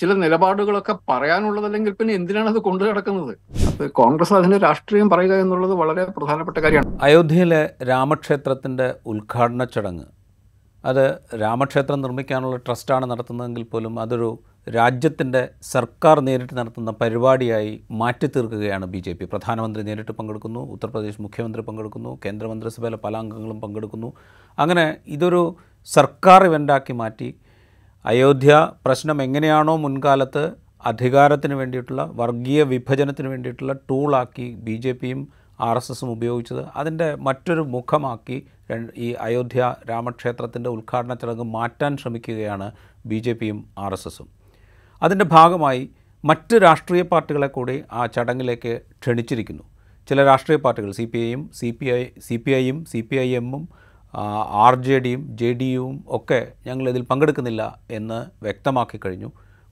ചില നിലപാടുകളൊക്കെ പറയാനുള്ളതല്ലെങ്കിൽ പിന്നെ എന്തിനാണ് അത് കൊണ്ടു നടക്കുന്നത്? അത് കോൺഗ്രസ് അതിന്റെ രാഷ്ട്രീയം പറയുക എന്നുള്ളത് വളരെ പ്രധാനപ്പെട്ട കാര്യമാണ്. അയോധ്യയിലെ രാമക്ഷേത്രത്തിൻ്റെ ഉദ്ഘാടന ചടങ്ങ്, അത് രാമക്ഷേത്രം നിർമ്മിക്കാനുള്ള ട്രസ്റ്റാണ് നടത്തുന്നതെങ്കിൽ പോലും അതൊരു രാജ്യത്തിൻ്റെ സർക്കാർ നേരിട്ട് നടത്തുന്ന പരിപാടിയായി മാറ്റി തീർക്കുകയാണ് ബി ജെ പി. പ്രധാനമന്ത്രി നേരിട്ട് പങ്കെടുക്കുന്നു, ഉത്തർപ്രദേശ് മുഖ്യമന്ത്രി പങ്കെടുക്കുന്നു, കേന്ദ്രമന്ത്രിസഭയിലെ പല അംഗങ്ങളും പങ്കെടുക്കുന്നു. അങ്ങനെ ഇതൊരു സർക്കാർ ഇവൻ്റാക്കി മാറ്റി അയോധ്യ പ്രശ്നം എങ്ങനെയാണോ മുൻകാലത്ത് അധികാരത്തിന് വേണ്ടിയിട്ടുള്ള വർഗീയ വിഭജനത്തിന് വേണ്ടിയിട്ടുള്ള ടൂളാക്കി ബി ജെ പിയും ആർ എസ് എസും ഉപയോഗിച്ചത്, അതിൻ്റെ മറ്റൊരു മുഖമാക്കി ഈ അയോധ്യ രാമക്ഷേത്രത്തിൻ്റെ ഉദ്ഘാടന ചടങ്ങ് മാറ്റാൻ ശ്രമിക്കുകയാണ് ബി ജെ പിയും ആർ എസ് എസും. അതിൻ്റെ ഭാഗമായി മറ്റ് രാഷ്ട്രീയ പാർട്ടികളെ കൂടി ആ ചടങ്ങിലേക്ക് ക്ഷണിച്ചിരിക്കുന്നു. ചില രാഷ്ട്രീയ പാർട്ടികൾ സി പി ഐയും CPIM RJDയും JDUവും ഒക്കെ ഞങ്ങളിതിൽ പങ്കെടുക്കുന്നില്ല എന്ന് വ്യക്തമാക്കി കഴിഞ്ഞു.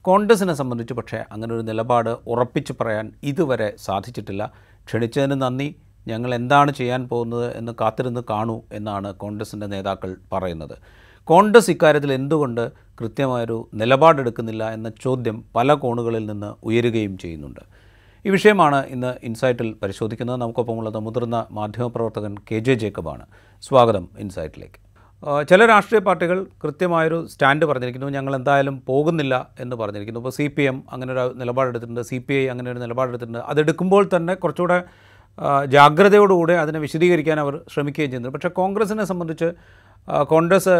കോൺഗ്രസിനെ സംബന്ധിച്ച് പക്ഷേ അങ്ങനൊരു നിലപാട് ഉറപ്പിച്ച് പറയാൻ ഇതുവരെ സാധിച്ചിട്ടില്ല. ക്ഷണിച്ചതിന് നന്ദി, ഞങ്ങൾ എന്താണ് ചെയ്യാൻ പോകുന്നത് എന്ന് കാത്തിരുന്ന് കാണൂ എന്നാണ് കോൺഗ്രസിൻ്റെ നേതാക്കൾ പറയുന്നത്. കോൺഗ്രസ് ഇക്കാര്യത്തിൽ എന്തുകൊണ്ട് കൃത്യമായൊരു നിലപാടെടുക്കുന്നില്ല എന്ന ചോദ്യം പല കോണുകളിൽ നിന്ന് ഉയരുകയും ചെയ്യുന്നുണ്ട്. ഈ വിഷയമാണ് ഇന്ന് ഇൻസൈറ്റിൽ പരിശോധിക്കുന്നത്. നമുക്കൊപ്പമുള്ളത് മുതിർന്ന മാധ്യമപ്രവർത്തകൻ KJ ജേക്കബാണ്. സ്വാഗതം ഇൻസൈറ്റിലേക്ക്. ചില രാഷ്ട്രീയ പാർട്ടികൾ കൃത്യമായൊരു സ്റ്റാൻഡ് പറഞ്ഞിരിക്കുന്നു, ഞങ്ങൾ എന്തായാലും പോകുന്നില്ല എന്ന് പറഞ്ഞിരിക്കുന്നു. ഇപ്പോൾ CPM അങ്ങനെ ഒരു നിലപാടെടുത്തിട്ടുണ്ട്, CPI അങ്ങനെ ഒരു നിലപാടെടുത്തിട്ടുണ്ട്. അതെടുക്കുമ്പോൾ തന്നെ കുറച്ചുകൂടെ ജാഗ്രതയോടുകൂടി അതിനെ വിശദീകരിക്കാൻ അവർ ശ്രമിക്കുകയും ചെയ്യുന്നുണ്ട്. പക്ഷേ കോൺഗ്രസിനെ സംബന്ധിച്ച് കോൺഗ്രസ്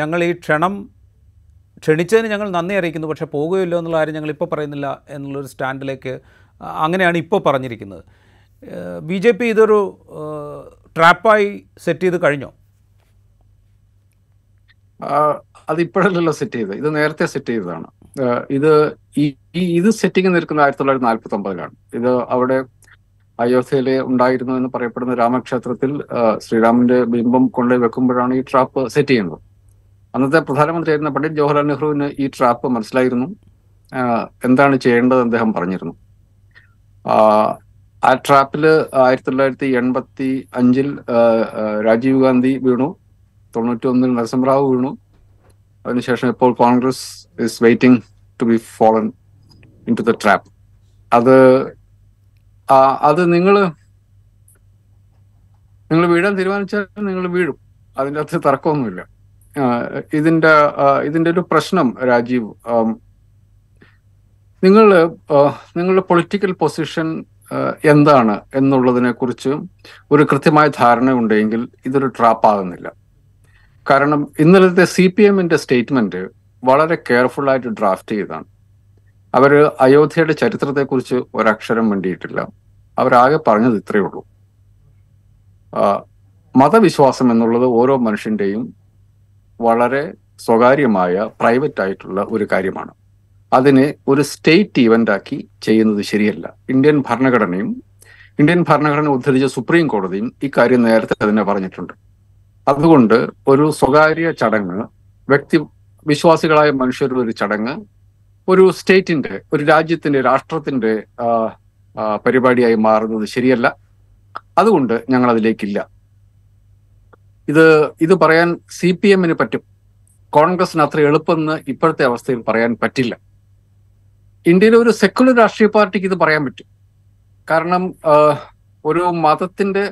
ഞങ്ങൾ ഈ ക്ഷണിച്ചതിന് ഞങ്ങൾ നന്ദി അറിയിക്കുന്നു, പക്ഷേ പോകുകയില്ലോ എന്നുള്ള കാര്യം ഞങ്ങളിപ്പോൾ പറയുന്നില്ല എന്നുള്ളൊരു സ്റ്റാൻഡിലേക്ക് അങ്ങനെയാണ് ഇപ്പോൾ പറഞ്ഞിരിക്കുന്നത്. BJP ഇതൊരു ട്രാപ്പായി സെറ്റ് ചെയ്ത് കഴിഞ്ഞോ? അതിപ്പോഴല്ലല്ലോ സെറ്റ് ചെയ്തത്, ഇത് നേരത്തെ സെറ്റ് ചെയ്തതാണ്. ഇത് സെറ്റിങ് നിൽക്കുന്ന 1949 ഇത് അവിടെ അയോധ്യയിലെ ഉണ്ടായിരുന്നു എന്ന് പറയപ്പെടുന്ന രാമക്ഷേത്രത്തിൽ ശ്രീരാമന്റെ ബിംബം കൊണ്ടുപോയി വെക്കുമ്പോഴാണ് ഈ ട്രാപ്പ് സെറ്റ് ചെയ്യുന്നത്. അന്നത്തെ പ്രധാനമന്ത്രിയായിരുന്ന പണ്ഡിറ്റ് ജവഹർലാൽ നെഹ്റുവിന് ഈ ട്രാപ്പ് മനസ്സിലായിരുന്നു, എന്താണ് ചെയ്യേണ്ടത് അദ്ദേഹം പറഞ്ഞിരുന്നു. ആ ട്രാപ്പില് 1985 രാജീവ് ഗാന്ധി വീണു, 91 നരസിംഹറാവു വീണു. അതിനുശേഷം ഇപ്പോൾ Congress is waiting to be fallen in to the trap. അത് നിങ്ങൾ വീഴാൻ തീരുമാനിച്ചാൽ നിങ്ങൾ വീഴും, അതിൻ്റെ അകത്ത് തർക്കമൊന്നുമില്ല. ഇതിന്റെ ഒരു പ്രശ്നം, രാജീവ്, നിങ്ങളുടെ പൊളിറ്റിക്കൽ പൊസിഷൻ എന്താണ് എന്നുള്ളതിനെ കുറിച്ച് ഒരു കൃത്യമായ ധാരണ ഉണ്ടെങ്കിൽ ഇതൊരു ട്രാപ്പ് ആകുന്നില്ല. കാരണം ഇന്നലത്തെ CPMന്റെ സ്റ്റേറ്റ്മെന്റ് വളരെ കെയർഫുൾ ആയിട്ട് ഡ്രാഫ്റ്റ് ചെയ്താണ്. അവര് അയോധ്യയുടെ ചരിത്രത്തെക്കുറിച്ച് ഒരക്ഷരം വേണ്ടിയിട്ടില്ല, അവരാകെ പറഞ്ഞത് ഇത്രയേ ഉള്ളൂ. മതവിശ്വാസം എന്നുള്ളത് ഓരോ മനുഷ്യന്റെയും വളരെ സ്വകാര്യമായ, പ്രൈവറ്റ് ആയിട്ടുള്ള ഒരു കാര്യമാണ്. അതിനെ ഒരു സ്റ്റേറ്റ് ഇവന്റ് ആക്കി ചെയ്യുന്നത് ശരിയല്ല. ഇന്ത്യൻ ഭരണഘടന ഉദ്ധരിച്ച സുപ്രീം കോടതിയും ഇക്കാര്യം നേരത്തെ തന്നെ പറഞ്ഞിട്ടുണ്ട്. അതുകൊണ്ട് ഒരു സ്വകാര്യ ചടങ്ങ്, വിശ്വാസികളായ മനുഷ്യരുടെ ഒരു ചടങ്ങ്, ഒരു സ്റ്റേറ്റിന്റെ, ഒരു രാജ്യത്തിന്റെ, രാഷ്ട്രത്തിന്റെ പരിപാടിയായി മാറുന്നത് ശരിയല്ല. അതുകൊണ്ട് ഞങ്ങൾ അതിലേക്കില്ല. ഇത് പറയാൻ CPMന് പറ്റും, കോൺഗ്രസിന് അത്ര എളുപ്പമെന്ന് ഇപ്പോഴത്തെ അവസ്ഥയിൽ പറയാൻ പറ്റില്ല. ഇന്ത്യയിലെ ഒരു സെക്കുലർ രാഷ്ട്രീയ പാർട്ടിക്ക് ഇത് പറയാൻ പറ്റും. കാരണം ഒരു മതത്തിന്റെ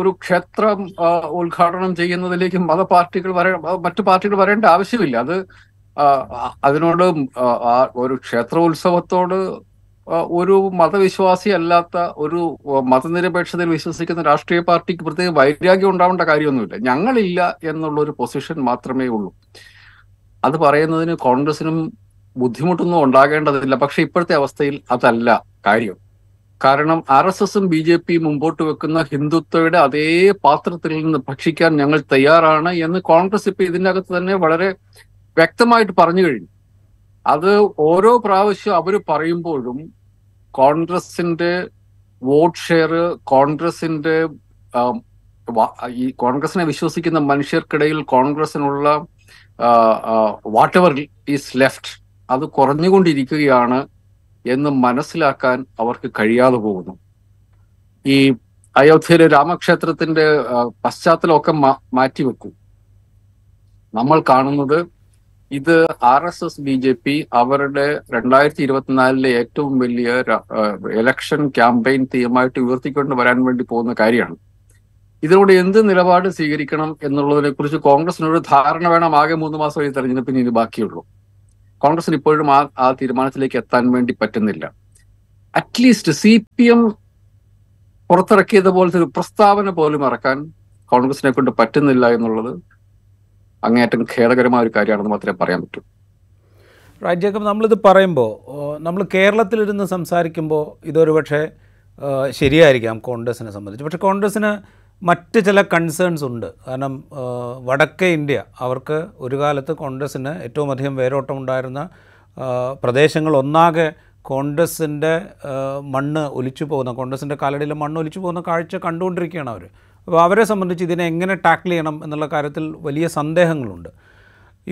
ഒരു ക്ഷേത്രം ഉദ്ഘാടനം ചെയ്യുന്നതിലേക്ക് മതപാർട്ടികൾ മറ്റു പാർട്ടികൾ വരേണ്ട ആവശ്യമില്ല. അതിനോട് ഒരു ക്ഷേത്രോത്സവത്തോട് ഒരു മതവിശ്വാസി അല്ലാത്ത, ഒരു മതനിരപേക്ഷതയിൽ വിശ്വസിക്കുന്ന രാഷ്ട്രീയ പാർട്ടിക്ക് പ്രത്യേക വൈരാഗ്യം ഉണ്ടാവേണ്ട കാര്യമൊന്നുമില്ല. ഞങ്ങളില്ല എന്നുള്ളൊരു പൊസിഷൻ മാത്രമേ ഉള്ളൂ. അത് പറയുന്നതിന് കോൺഗ്രസിനും ബുദ്ധിമുട്ടൊന്നും ഉണ്ടാകേണ്ടതില്ല. പക്ഷെ ഇപ്പോഴത്തെ അവസ്ഥയിൽ അതല്ല കാര്യം. കാരണം RSSഉം BJP മുമ്പോട്ട് വെക്കുന്ന ഹിന്ദുത്വയുടെ അതേ പാത്രത്തിൽ നിന്ന് ഭക്ഷിക്കാൻ ഞങ്ങൾ തയ്യാറാണ് എന്ന് കോൺഗ്രസ് ഇപ്പൊ ഇതിനകത്ത് തന്നെ വളരെ വ്യക്തമായിട്ട് പറഞ്ഞു കഴിഞ്ഞു. അത് ഓരോ പ്രാവശ്യം അവർ പറയുമ്പോഴും കോൺഗ്രസിന്റെ വോട്ട് ഷെയർ, ഈ കോൺഗ്രസിനെ വിശ്വസിക്കുന്ന മനുഷ്യർക്കിടയിൽ കോൺഗ്രസിനുള്ള വാട്ട് എവർ ഈസ് ലെഫ്റ്റ് അത് കുറഞ്ഞുകൊണ്ടിരിക്കുകയാണ് എന്ന് മനസ്സിലാക്കാൻ അവർക്ക് കഴിയാതെ പോകുന്നു. ഈ അയോധ്യയിലെ രാമക്ഷേത്രത്തിന്റെ പശ്ചാത്തലമൊക്കെ മാറ്റിവെക്കും. നമ്മൾ കാണുന്നത് ഇത് RSS BJP അവരുടെ 2024-ലെ ഏറ്റവും വലിയ ഇലക്ഷൻ ക്യാമ്പയിൻ തീയമായിട്ട് ഉയർത്തിക്കൊണ്ട് വരാൻ വേണ്ടി പോകുന്ന കാര്യമാണ്. ഇതിനോട് എന്ത് നിലപാട് സ്വീകരിക്കണം എന്നുള്ളതിനെ കുറിച്ച് കോൺഗ്രസിനൊരു ധാരണ വേണം. ആകെ 3 മാസം ഈ തെരഞ്ഞെടുപ്പിന് ഇനി ബാക്കിയുള്ളൂ. കോൺഗ്രസിന് ഇപ്പോഴും ആ തീരുമാനത്തിലേക്ക് എത്താൻ വേണ്ടി പറ്റുന്നില്ല. അറ്റ്ലീസ്റ്റ് CPM പുറത്തിറക്കിയത് പോലത്തെ ഒരു പ്രസ്താവന പോലും ഇറക്കാൻ കോൺഗ്രസിനെ കൊണ്ട് പറ്റുന്നില്ല എന്നുള്ളത് അങ്ങേയറ്റം ഖേദകരമായ ഒരു കാര്യമാണെന്ന് മാത്രമേ പറയാൻ പറ്റൂ. റൈറ്റ് ജേക്കബ്, നമ്മളിത് പറയുമ്പോൾ നമ്മൾ കേരളത്തിലിരുന്ന് സംസാരിക്കുമ്പോൾ ഇതൊരു പക്ഷേ ശരിയായിരിക്കാം കോൺഗ്രസിനെ സംബന്ധിച്ച്. പക്ഷേ കോൺഗ്രസ്സിന് മറ്റ് ചില കൺസേൺസ് ഉണ്ട്. കാരണം വടക്കേ ഇന്ത്യ, അവർക്ക് ഒരു കാലത്ത് കോൺഗ്രസ്സിന് ഏറ്റവും അധികം വേരോട്ടമുണ്ടായിരുന്ന പ്രദേശങ്ങൾ ഒന്നാകെ കോൺഗ്രസിൻ്റെ മണ്ണ് ഒലിച്ചു പോകുന്ന, കോൺഗ്രസിൻ്റെ കാലടിയിലെ മണ്ണ് ഒലിച്ചു പോകുന്ന കാഴ്ച കണ്ടുകൊണ്ടിരിക്കുകയാണ് അവർ. അപ്പോൾ അവരെ സംബന്ധിച്ച് ഇതിനെ എങ്ങനെ ടാക്കിൾ ചെയ്യണം എന്നുള്ള കാര്യത്തിൽ വലിയ സന്ദേഹങ്ങളുണ്ട്.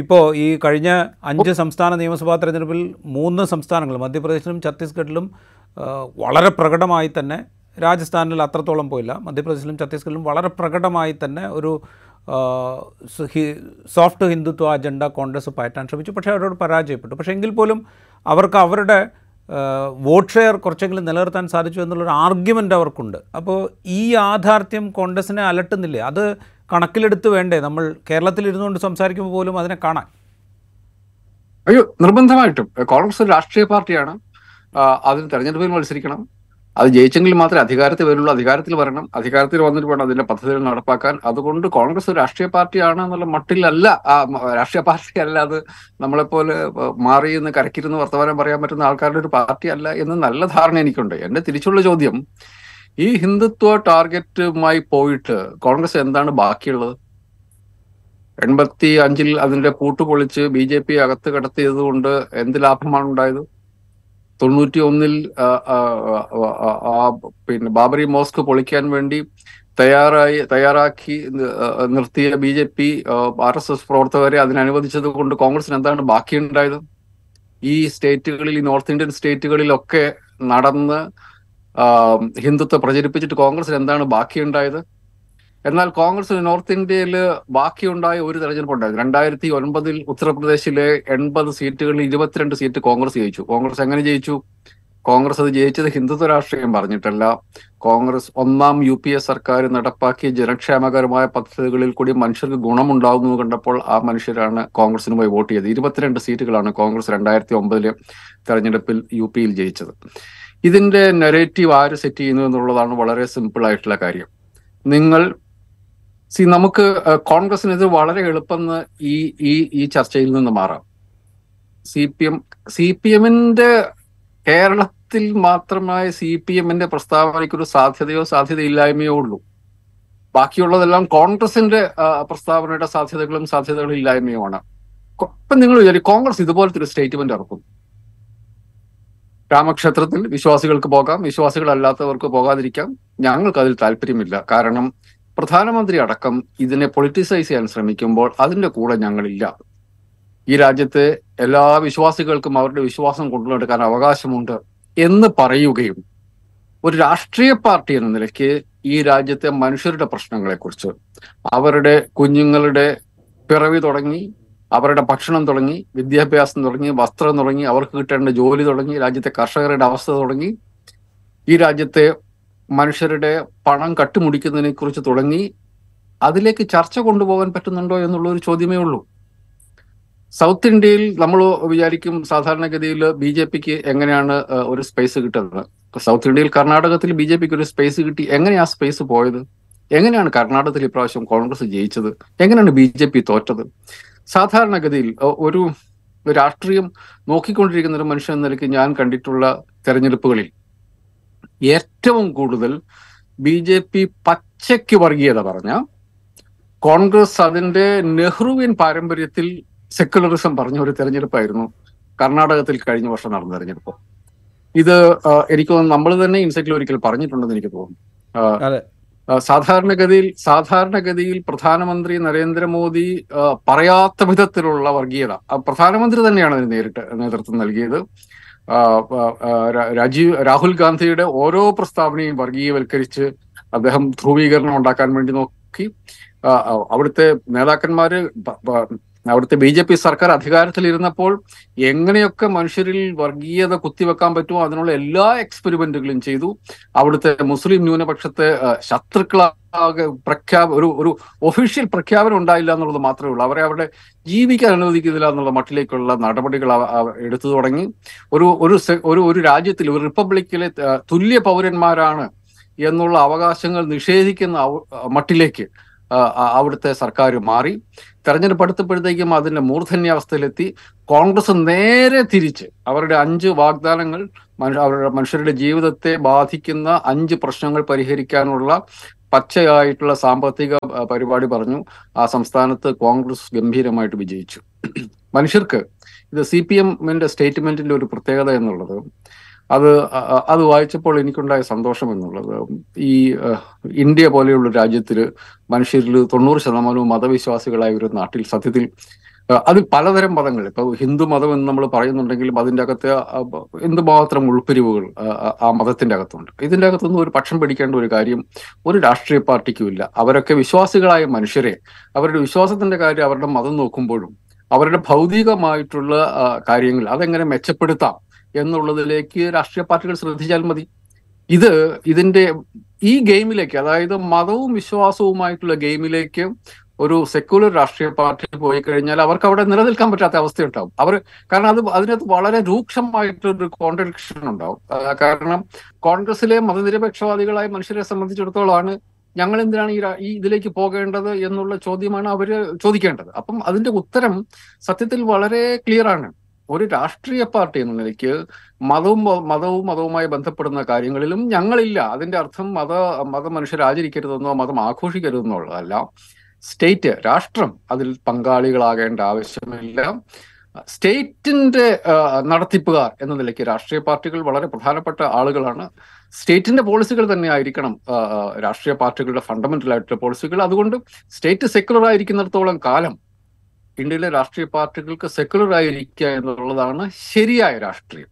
ഇപ്പോൾ ഈ കഴിഞ്ഞ 5 സംസ്ഥാന നിയമസഭാ തെരഞ്ഞെടുപ്പിൽ 3 സംസ്ഥാനങ്ങൾ, മധ്യപ്രദേശിലും ഛത്തീസ്ഗഡിലും വളരെ പ്രകടമായി തന്നെ, രാജസ്ഥാനിൽ അത്രത്തോളം പോയില്ല, മധ്യപ്രദേശിലും ഛത്തീസ്ഗഡിലും വളരെ പ്രകടമായി തന്നെ ഒരു സോഫ്റ്റ് ഹിന്ദുത്വ അജണ്ട കോൺഗ്രസ് പയറ്റാൻ ശ്രമിച്ചു. പക്ഷേ അവരോട് പരാജയപ്പെട്ടു. പക്ഷേ എങ്കിൽ പോലും അവർക്ക് അവരുടെ വോട്ട് ഷെയർ കുറച്ചെങ്കിലും നിലനിർത്താൻ സാധിച്ചു എന്നുള്ളൊരു ആർഗ്യുമെൻ്റ് അവർക്കുണ്ട്. അപ്പോൾ ഈ യാഥാർത്ഥ്യം കോൺഗ്രസിനെ അലട്ടുന്നില്ലേ? അത് കണക്കിലെടുത്ത് വേണ്ടേ നമ്മൾ കേരളത്തിലിരുന്നു കൊണ്ട് സംസാരിക്കുമ്പോൾ പോലും അതിനെ കാണാൻ? അയ്യോ, നിർബന്ധമായിട്ടും. കോൺഗ്രസ് ഒരു രാഷ്ട്രീയ പാർട്ടിയാണ്. അതിന് തെരഞ്ഞെടുപ്പിൽ മത്സരിക്കണം. അത് ജയിച്ചെങ്കിൽ മാത്രമേ അധികാരത്തിൽ വരുള്ളൂ. അധികാരത്തിൽ വരണം, അധികാരത്തിൽ വന്നിട്ട് വേണം അതിൻ്റെ പദ്ധതികൾ നടപ്പാക്കാൻ. അതുകൊണ്ട് കോൺഗ്രസ് ഒരു രാഷ്ട്രീയ പാർട്ടിയാണ് എന്നുള്ള മട്ടിലല്ല, രാഷ്ട്രീയ പാർട്ടി അല്ല, അത് നമ്മളെപ്പോലെ മാറിയെന്ന് കരക്കിരുന്ന് വർത്തമാനം പറയാൻ പറ്റുന്ന ആൾക്കാരുടെ ഒരു പാർട്ടി അല്ല എന്ന് നല്ല ധാരണ എനിക്കുണ്ട്. എൻ്റെ തിരിച്ചുള്ള ചോദ്യം, ഈ ഹിന്ദുത്വ ടാർഗറ്റുമായി പോയിട്ട് കോൺഗ്രസ് എന്താണ് ബാക്കിയുള്ളത്? 85-ൽ അതിൻ്റെ പൂട്ടുപൊളിച്ച് BJP അകത്ത് കടത്തിയത് കൊണ്ട് എന്ത് ലാഭമാണ് ഉണ്ടായത്? 91-ൽ പിന്നെ ബാബറി മോസ്ക് പൊളിക്കാൻ വേണ്ടി തയ്യാറാക്കി നിർത്തിയ BJP RSS പ്രവർത്തകരെ അതിനനുവദിച്ചത് കൊണ്ട് കോൺഗ്രസിന് എന്താണ് ബാക്കിയുണ്ടായത്? ഈ സ്റ്റേറ്റുകളിൽ, ഈ നോർത്ത് ഇന്ത്യൻ സ്റ്റേറ്റുകളിലൊക്കെ നടന്ന് ഹിന്ദുത്വം പ്രചരിപ്പിച്ചിട്ട് കോൺഗ്രസിന് എന്താണ് ബാക്കിയുണ്ടായത്? എന്നാൽ കോൺഗ്രസിന് നോർത്ത് ഇന്ത്യയിൽ ബാക്കിയുണ്ടായ ഒരു തെരഞ്ഞെടുപ്പ് ഉണ്ടായിരുന്നു. 2009-ൽ ഉത്തർപ്രദേശിലെ 80 സീറ്റുകളിൽ 22 സീറ്റ് കോൺഗ്രസ് ജയിച്ചു. കോൺഗ്രസ് എങ്ങനെ ജയിച്ചു? കോൺഗ്രസ് അത് ജയിച്ചത് ഹിന്ദുത്വ രാഷ്ട്രീയം പറഞ്ഞിട്ടല്ല. കോൺഗ്രസ് 1-ാം UPA സർക്കാർ നടപ്പാക്കിയ ജനക്ഷേമകരമായ പദ്ധതികളിൽ കൂടി മനുഷ്യർക്ക് ഗുണമുണ്ടാകുന്നു കണ്ടപ്പോൾ ആ മനുഷ്യരാണ് കോൺഗ്രസിന് പോയി വോട്ട് ചെയ്തത്. 22 സീറ്റുകളാണ് കോൺഗ്രസ് 2009-ലെ തെരഞ്ഞെടുപ്പിൽ UP-യിൽ ജയിച്ചത്. ഇതിന്റെ നെറേറ്റീവ് ആര് സെറ്റ് ചെയ്യുന്നു എന്നുള്ളതാണ് വളരെ സിമ്പിൾ ആയിട്ടുള്ള കാര്യം. നമുക്ക് കോൺഗ്രസിനെതിരെ വളരെ എളുപ്പമെന്ന് ഈ ഈ ഈ ചർച്ചയിൽ നിന്ന് മാറാം. CPM-ന്റെ കേരളത്തിൽ മാത്രമായ CPM-ന്റെ പ്രസ്താവനയ്ക്കൊരു സാധ്യതയോ സാധ്യതയില്ലായ്മയോ ഉള്ളൂ. ബാക്കിയുള്ളതെല്ലാം കോൺഗ്രസിന്റെ പ്രസ്താവനയുടെ സാധ്യതകളും സാധ്യതകളും ഇല്ലായ്മയുമാണ്. ഇപ്പം നിങ്ങൾ വിചാരിക്കും കോൺഗ്രസ് ഇതുപോലത്തെ ഒരു സ്റ്റേറ്റ്മെന്റ് ഇറക്കും, രാമക്ഷേത്രത്തിൽ വിശ്വാസികൾക്ക് പോകാം, വിശ്വാസികളല്ലാത്തവർക്ക് പോകാതിരിക്കാം, ഞങ്ങൾക്ക് അതിൽ താല്പര്യമില്ല, കാരണം പ്രധാനമന്ത്രി അടക്കം ഇതിനെ പൊളിറ്റിസൈസ് ചെയ്യാൻ ശ്രമിക്കുമ്പോൾ അതിൻ്റെ കൂടെ ഞങ്ങളില്ല, ഈ രാജ്യത്തെ എല്ലാ വിശ്വാസികൾക്കും അവരുടെ വിശ്വാസം കൊണ്ടുനടക്കാൻ അവകാശമുണ്ട് എന്ന് പറയുകയും ഒരു രാഷ്ട്രീയ പാർട്ടി എന്ന നിലയ്ക്ക് ഈ രാജ്യത്തെ മനുഷ്യരുടെ പ്രശ്നങ്ങളെക്കുറിച്ച്, അവരുടെ കുഞ്ഞുങ്ങളുടെ പിറവി തുടങ്ങി അവരുടെ ഭക്ഷണം തുടങ്ങി വിദ്യാഭ്യാസം തുടങ്ങി വസ്ത്രം തുടങ്ങി അവർക്ക് കിട്ടേണ്ട ജോലി തുടങ്ങി രാജ്യത്തെ കർഷകരുടെ അവസ്ഥ തുടങ്ങി ഈ രാജ്യത്തെ മനുഷ്യരുടെ പണം കട്ടുമുടിക്കുന്നതിനെ കുറിച്ച് തുടങ്ങി അതിലേക്ക് ചർച്ച കൊണ്ടുപോകാൻ പറ്റുന്നുണ്ടോ എന്നുള്ളൊരു ചോദ്യമേ ഉള്ളൂ. സൗത്ത് ഇന്ത്യയിൽ നമ്മൾ വിചാരിക്കും സാധാരണഗതിയിൽ BJP-ക്ക് എങ്ങനെയാണ് ഒരു സ്പേസ് കിട്ടുന്നത്? സൗത്ത് ഇന്ത്യയിൽ കർണാടകത്തിൽ BJP-ക്ക് ഒരു സ്പേസ് കിട്ടി. എങ്ങനെയാ സ്പേസ് പോയത്? എങ്ങനെയാണ് കർണാടകത്തിൽ ഇപ്രാവശ്യം കോൺഗ്രസ് ജയിച്ചത്? എങ്ങനെയാണ് BJP തോറ്റത്? സാധാരണഗതിയിൽ ഒരു രാഷ്ട്രീയം നോക്കിക്കൊണ്ടിരിക്കുന്ന ഒരു മനുഷ്യൻ എന്ന നിലയ്ക്ക് ഞാൻ കണ്ടിട്ടുള്ള തെരഞ്ഞെടുപ്പുകളിൽ ഏറ്റവും കൂടുതൽ BJP പച്ചയ്ക്ക് വർഗീയത പറഞ്ഞ, കോൺഗ്രസ് അതിൻ്റെ നെഹ്റുവിൻ പാരമ്പര്യത്തിൽ സെക്കുലറിസം പറഞ്ഞ ഒരു തെരഞ്ഞെടുപ്പായിരുന്നു കർണാടകത്തിൽ കഴിഞ്ഞ വർഷം നടന്ന തെരഞ്ഞെടുപ്പ്. ഇത് എനിക്ക് തോന്നുന്നു നമ്മൾ തന്നെ INSIGHT-ൽ ഒരിക്കൽ പറഞ്ഞിട്ടുണ്ടെന്ന് എനിക്ക് തോന്നുന്നു. സാധാരണഗതിയിൽ പ്രധാനമന്ത്രി നരേന്ദ്രമോദി പറയാത്ത വിധത്തിലുള്ള വർഗീയത, പ്രധാനമന്ത്രി തന്നെയാണ് അതിന് നേരിട്ട് നേതൃത്വം നൽകിയത്. രാഹുൽ ഗാന്ധിയുടെ ഓരോ പ്രസ്താവനയും വർഗീയവൽക്കരിച്ച് അദ്ദേഹം ധ്രുവീകരണം ഉണ്ടാക്കാൻ വേണ്ടി നോക്കി. അവിടുത്തെ നേതാക്കന്മാര് അവിടുത്തെ ബി സർക്കാർ അധികാരത്തിലിരുന്നപ്പോൾ എങ്ങനെയൊക്കെ മനുഷ്യരിൽ വർഗീയത കുത്തിവെക്കാൻ പറ്റുമോ അതിനുള്ള എല്ലാ എക്സ്പെരിമെന്റുകളും ചെയ്തു. അവിടുത്തെ മുസ്ലിം ന്യൂനപക്ഷത്തെ ശത്രുക്കളാകെ ഒരു ഒഫീഷ്യൽ പ്രഖ്യാപനം ഉണ്ടായില്ല എന്നുള്ളത് മാത്രമേ ഉള്ളൂ. അവരെ അവിടെ ജീവിക്കാൻ അനുവദിക്കുന്നില്ല എന്നുള്ള മട്ടിലേക്കുള്ള നടപടികൾ എടുത്തു തുടങ്ങി. ഒരു രാജ്യത്തിൽ, ഒരു റിപ്പബ്ലിക്കിലെ തുല്യ പൗരന്മാരാണ് എന്നുള്ള അവകാശങ്ങൾ നിഷേധിക്കുന്ന മട്ടിലേക്ക് അവിടുത്തെ സർക്കാർ മാറി. തെരഞ്ഞെടുപ്പ് അടുത്തപ്പോഴത്തേക്കും അതിൻ്റെ മൂർധന്യാവസ്ഥയിലെത്തി. കോൺഗ്രസ് നേരെ തിരിച്ച് അവരുടെ 5 വാഗ്ദാനങ്ങൾ, മനുഷ്യരുടെ ജീവിതത്തെ ബാധിക്കുന്ന 5 പ്രശ്നങ്ങൾ പരിഹരിക്കാനുള്ള പച്ചയായിട്ടുള്ള സാമ്പത്തിക പരിപാടി പറഞ്ഞു. ആ സംസ്ഥാനത്ത് കോൺഗ്രസ് ഗംഭീരമായിട്ട് വിജയിച്ചു. മനുഷ്യർക്ക് ഇത് CPMന്റെ സ്റ്റേറ്റ്മെന്റിന്റെ ഒരു പ്രത്യേകത എന്നുള്ളത്, അത് വായിച്ചപ്പോൾ എനിക്കുണ്ടായ സന്തോഷം എന്നുള്ളത്, ഈ ഇന്ത്യ പോലെയുള്ള രാജ്യത്തിൽ മനുഷ്യരിൽ 90% മതവിശ്വാസികളായ ഒരു നാട്ടിൽ സത്യത്തിൽ അതിൽ പലതരം മതങ്ങൾ, ഇപ്പോൾ ഹിന്ദു മതം എന്ന് നമ്മൾ പറയുന്നുണ്ടെങ്കിലും അതിൻ്റെ അകത്ത് എന്തുമാത്രം ഉൾപ്പിരിവുകൾ ആ മതത്തിൻ്റെ അകത്തുണ്ട്. ഇതിൻ്റെ അകത്തൊന്നും ഒരു പക്ഷം പിടിക്കേണ്ട ഒരു കാര്യം ഒരു രാഷ്ട്രീയ പാർട്ടിക്കും ഇല്ല. അവരൊക്കെ വിശ്വാസികളായ മനുഷ്യരെ, അവരുടെ വിശ്വാസത്തിൻ്റെ കാര്യം അവരുടെ മതം നോക്കുമ്പോഴും അവരുടെ ഭൗതികമായിട്ടുള്ള കാര്യങ്ങൾ അതെങ്ങനെ മെച്ചപ്പെടുത്താം എന്നുള്ളതിലേക്ക് രാഷ്ട്രീയ പാർട്ടികൾ ശ്രദ്ധിച്ചാൽ മതി. ഇതിന്റെ ഈ ഗെയിമിലേക്ക്, അതായത് മതവും വിശ്വാസവുമായിട്ടുള്ള ഗെയിമിലേക്ക് ഒരു സെക്യുലർ രാഷ്ട്രീയ പാർട്ടി പോയി കഴിഞ്ഞാൽ അവർക്ക് അവിടെ നിലനിൽക്കാൻ പറ്റാത്ത അവസ്ഥയുണ്ടാവും. കാരണം അതിനകത്ത് വളരെ രൂക്ഷമായിട്ടൊരു കോൺട്രഡിക്ഷൻ ഉണ്ടാവും. കാരണം കോൺഗ്രസിലെ മതനിരപേക്ഷവാദികളായ മനുഷ്യരെ സംബന്ധിച്ചിടത്തോളമാണ് ഞങ്ങൾ എന്തിനാണ് ഈ ഇതിലേക്ക് പോകേണ്ടത് എന്നുള്ള ചോദ്യമാണ് അവർ ചോദിക്കേണ്ടത്. അപ്പം അതിന്റെ ഉത്തരം സത്യത്തിൽ വളരെ ക്ലിയർ ആണ്. ഒരു രാഷ്ട്രീയ പാർട്ടി എന്ന നിലയ്ക്ക് മതവുമായി ബന്ധപ്പെടുന്ന കാര്യങ്ങളിലും ഞങ്ങളില്ല. അതിന്റെ അർത്ഥം മനുഷ്യർ ആചരിക്കരുതെന്നോ മതം ആഘോഷിക്കരുതെന്നോ ഉള്ളതല്ല. സ്റ്റേറ്റ്, രാഷ്ട്രം അതിൽ പങ്കാളികളാകേണ്ട ആവശ്യമില്ല. സ്റ്റേറ്റിന്റെ നടത്തിപ്പുകാർ എന്ന നിലയ്ക്ക് രാഷ്ട്രീയ പാർട്ടികൾ വളരെ പ്രധാനപ്പെട്ട ആളുകളാണ്. സ്റ്റേറ്റിന്റെ പോളിസികൾ തന്നെ ആയിരിക്കണം രാഷ്ട്രീയ പാർട്ടികളുടെ ഫണ്ടമെന്റൽ ആയിട്ടുള്ള പോളിസികൾ. അതുകൊണ്ട് സ്റ്റേറ്റ് സെക്യുലർ ആയിരിക്കുന്നിടത്തോളം കാലം ഇന്ത്യയിലെ രാഷ്ട്രീയ പാർട്ടികൾക്ക് സെക്യുലർ ആയിരിക്കുക എന്നുള്ളതാണ് ശരിയായ രാഷ്ട്രീയം.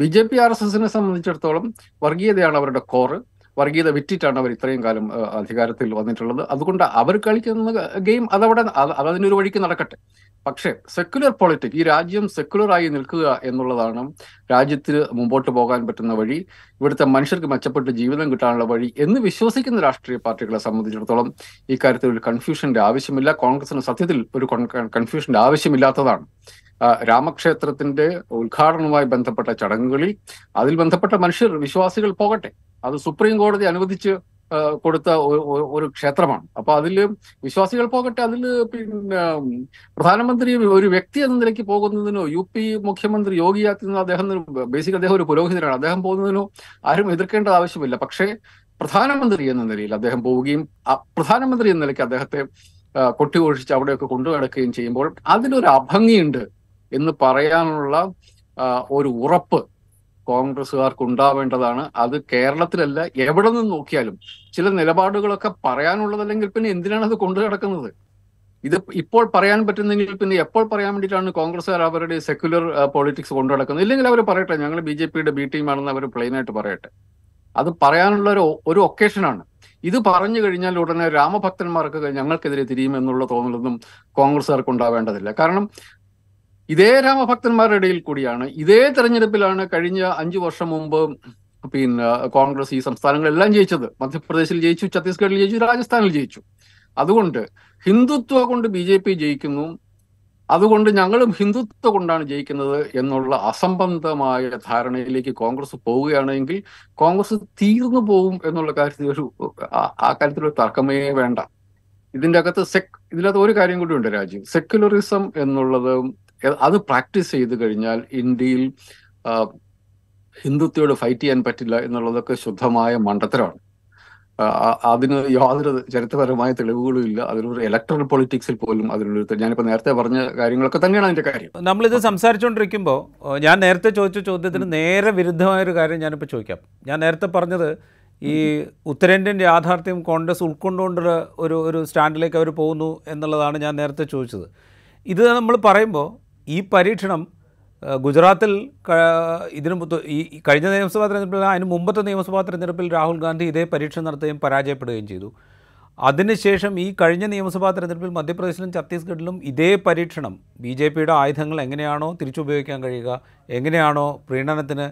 BJP RSSനെ സംബന്ധിച്ചിടത്തോളം വർഗീയതയാണ് അവരുടെ കോറ്. വർഗീയത വിറ്റിട്ടാണ് അവർ ഇത്രയും കാലം അധികാരത്തിൽ വന്നിട്ടുള്ളത്. അതുകൊണ്ട് അവർ കളിക്കുന്ന ഗെയിം അതിനൊരു വഴിക്ക് നടക്കട്ടെ. പക്ഷേ സെക്യുലർ പൊളിറ്റിക്സ്, ഈ രാജ്യം സെക്യുലറായി നിൽക്കുക എന്നുള്ളതാണ് രാജ്യത്തിന് മുമ്പോട്ട് പോകാൻ പറ്റുന്ന വഴി, ഇവിടുത്തെ മനുഷ്യർക്ക് മെച്ചപ്പെട്ട ജീവിതം കിട്ടാനുള്ള വഴി എന്ന് വിശ്വസിക്കുന്ന രാഷ്ട്രീയ പാർട്ടികളെ സംബന്ധിച്ചിടത്തോളം ഇക്കാര്യത്തിൽ ഒരു കൺഫ്യൂഷന്റെ ആവശ്യമില്ല. കോൺഗ്രസിന് സത്യത്തിൽ ഒരു കൺഫ്യൂഷന്റെ ആവശ്യമില്ലാത്തതാണ്. രാമക്ഷേത്രത്തിന്റെ ഉദ്ഘാടനവുമായി ബന്ധപ്പെട്ട ചടങ്ങുകളിൽ അതിൽ ബന്ധപ്പെട്ട മനുഷ്യർ, വിശ്വാസികൾ പോകട്ടെ. അത് സുപ്രീം കോടതി അനുവദിച്ച് കൊടുത്ത ഒരു ക്ഷേത്രമാണ്. അപ്പൊ അതിൽ വിശ്വാസികൾ പോകട്ടെ. അതിൽ പിന്നെ പ്രധാനമന്ത്രി ഒരു വ്യക്തി എന്ന നിലയ്ക്ക് പോകുന്നതിനോ, UP മുഖ്യമന്ത്രി യോഗി ആദിത്യനാഥ്, അദ്ദേഹം ഒരു പുരോഹിതനാണ്, അദ്ദേഹം പോകുന്നതിനോ ആരും എതിർക്കേണ്ട ആവശ്യമില്ല. പക്ഷേ പ്രധാനമന്ത്രി എന്ന നിലയിൽ അദ്ദേഹം പോവുകയും പ്രധാനമന്ത്രി എന്ന നിലയ്ക്ക് അദ്ദേഹത്തെ കൊട്ടിഘോഷിച്ച് അവിടെയൊക്കെ കൊണ്ടു നടക്കുകയും ചെയ്യുമ്പോൾ അതിനൊരു അഭംഗിയുണ്ട് എന്ന് പറയാനുള്ള ഒരു ഉറപ്പ് കോൺഗ്രസ്സുകാർക്ക് ഉണ്ടാവേണ്ടതാണ്. അത് കേരളത്തിലല്ല, എവിടെ നിന്ന് നോക്കിയാലും ചില നിലപാടുകളൊക്കെ പറയാനുള്ളതല്ലെങ്കിൽ പിന്നെ എന്തിനാണ് അത് കൊണ്ടു നടക്കുന്നത്? ഇത് ഇപ്പോൾ പറയാൻ പറ്റുന്നെങ്കിൽ പിന്നെ എപ്പോൾ പറയാൻ വേണ്ടിയിട്ടാണ് കോൺഗ്രസ്സുകാർ അവരുടെ സെക്യുലർ പൊളിറ്റിക്സ് കൊണ്ടു നടക്കുന്നത്? ഇല്ലെങ്കിൽ അവർ പറയട്ടെ, ഞങ്ങൾ BJPയുടെ ബി ടീമാണെന്ന് അവർ പ്ലെയിനായിട്ട് പറയട്ടെ. അത് പറയാനുള്ള ഒരു ഒക്കേഷനാണ്. ഇത് പറഞ്ഞു കഴിഞ്ഞാൽ ഉടനെ രാമഭക്തന്മാർക്ക് ഞങ്ങൾക്കെതിരെ തിരിയുമെന്നുള്ള തോന്നലൊന്നും കോൺഗ്രസ്സുകാർക്ക് ഉണ്ടാവേണ്ടതില്ല. കാരണം ഇതേ രാമഭക്തന്മാരുടെ ഇടയിൽ കൂടിയാണ്, ഇതേ തെരഞ്ഞെടുപ്പിലാണ് കഴിഞ്ഞ 5 വർഷം മുമ്പ് പിന്നെ കോൺഗ്രസ് ഈ സംസ്ഥാനങ്ങളെല്ലാം ജയിച്ചത്. മധ്യപ്രദേശിൽ ജയിച്ചു, ഛത്തീസ്ഗഡിൽ ജയിച്ചു, രാജസ്ഥാനിൽ ജയിച്ചു. അതുകൊണ്ട് ഹിന്ദുത്വ കൊണ്ട് BJP ജയിക്കുന്നു, അതുകൊണ്ട് ഞങ്ങളും ഹിന്ദുത്വ കൊണ്ടാണ് ജയിക്കുന്നത് എന്നുള്ള അസംബന്ധമായ ധാരണയിലേക്ക് കോൺഗ്രസ് പോവുകയാണെങ്കിൽ കോൺഗ്രസ് തീർന്നു പോകും എന്നുള്ള കാര്യത്തിൽ ആ കാര്യത്തിലൊരു തർക്കമേ വേണ്ട. ഇതിനകത്ത് ഒരു കാര്യം കൂടിയുണ്ട് രാജ്യം. സെക്യുലറിസം എന്നുള്ളത് അത് പ്രാക്ടീസ് ചെയ്ത് കഴിഞ്ഞാൽ ഇന്ത്യയിൽ ഹിന്ദുത്വയോട് ഫൈറ്റ് ചെയ്യാൻ പറ്റില്ല എന്നുള്ളതൊക്കെ ശുദ്ധമായ മണ്ടത്തരമാണ്. അതിന് യാതൊരു ചരിത്രപരമായ തെളിവുകളും ഇല്ല. അതിലൊരു ഇലക്ട്രൽ പൊളിറ്റിക്സിൽ പോലും അതിനൊരു, ഞാനിപ്പോൾ നേരത്തെ പറഞ്ഞ കാര്യങ്ങളൊക്കെ തന്നെയാണ് അതിൻ്റെ കാര്യം. നമ്മളിത് സംസാരിച്ചുകൊണ്ടിരിക്കുമ്പോൾ ഞാൻ നേരത്തെ ചോദിച്ച ചോദ്യത്തിന് നേരെ വിരുദ്ധമായൊരു കാര്യം ഞാനിപ്പോൾ ചോദിക്കാം. ഞാൻ നേരത്തെ പറഞ്ഞത് ഈ ഉത്തരേന്ത്യൻ യാഥാർത്ഥ്യം കോൺഗ്രസ് ഉൾക്കൊണ്ടുകൊണ്ടുള്ള ഒരു സ്റ്റാൻഡിലേക്ക് അവർ പോകുന്നു എന്നുള്ളതാണ് ഞാൻ നേരത്തെ ചോദിച്ചത്. ഇത് നമ്മൾ പറയുമ്പോൾ ഈ പരീക്ഷണം ഗുജറാത്തിൽ ഈ കഴിഞ്ഞ നിയമസഭാ തെരഞ്ഞെടുപ്പിൽ, അതിന് മുമ്പത്തെ നിയമസഭാ തെരഞ്ഞെടുപ്പിൽ രാഹുൽ ഗാന്ധി ഇതേ പരീക്ഷണം നടത്തുകയും പരാജയപ്പെടുകയും ചെയ്തു. അതിനുശേഷം ഈ കഴിഞ്ഞ നിയമസഭാ തെരഞ്ഞെടുപ്പിൽ മധ്യപ്രദേശിലും ഛത്തീസ്ഗഡിലും ഇതേ പരീക്ഷണം, ബി ജെ പിയുടെ ആയുധങ്ങൾ എങ്ങനെയാണോ തിരിച്ചുപയോഗിക്കാൻ കഴിയുക, എങ്ങനെയാണോ പ്രീണനത്തിന്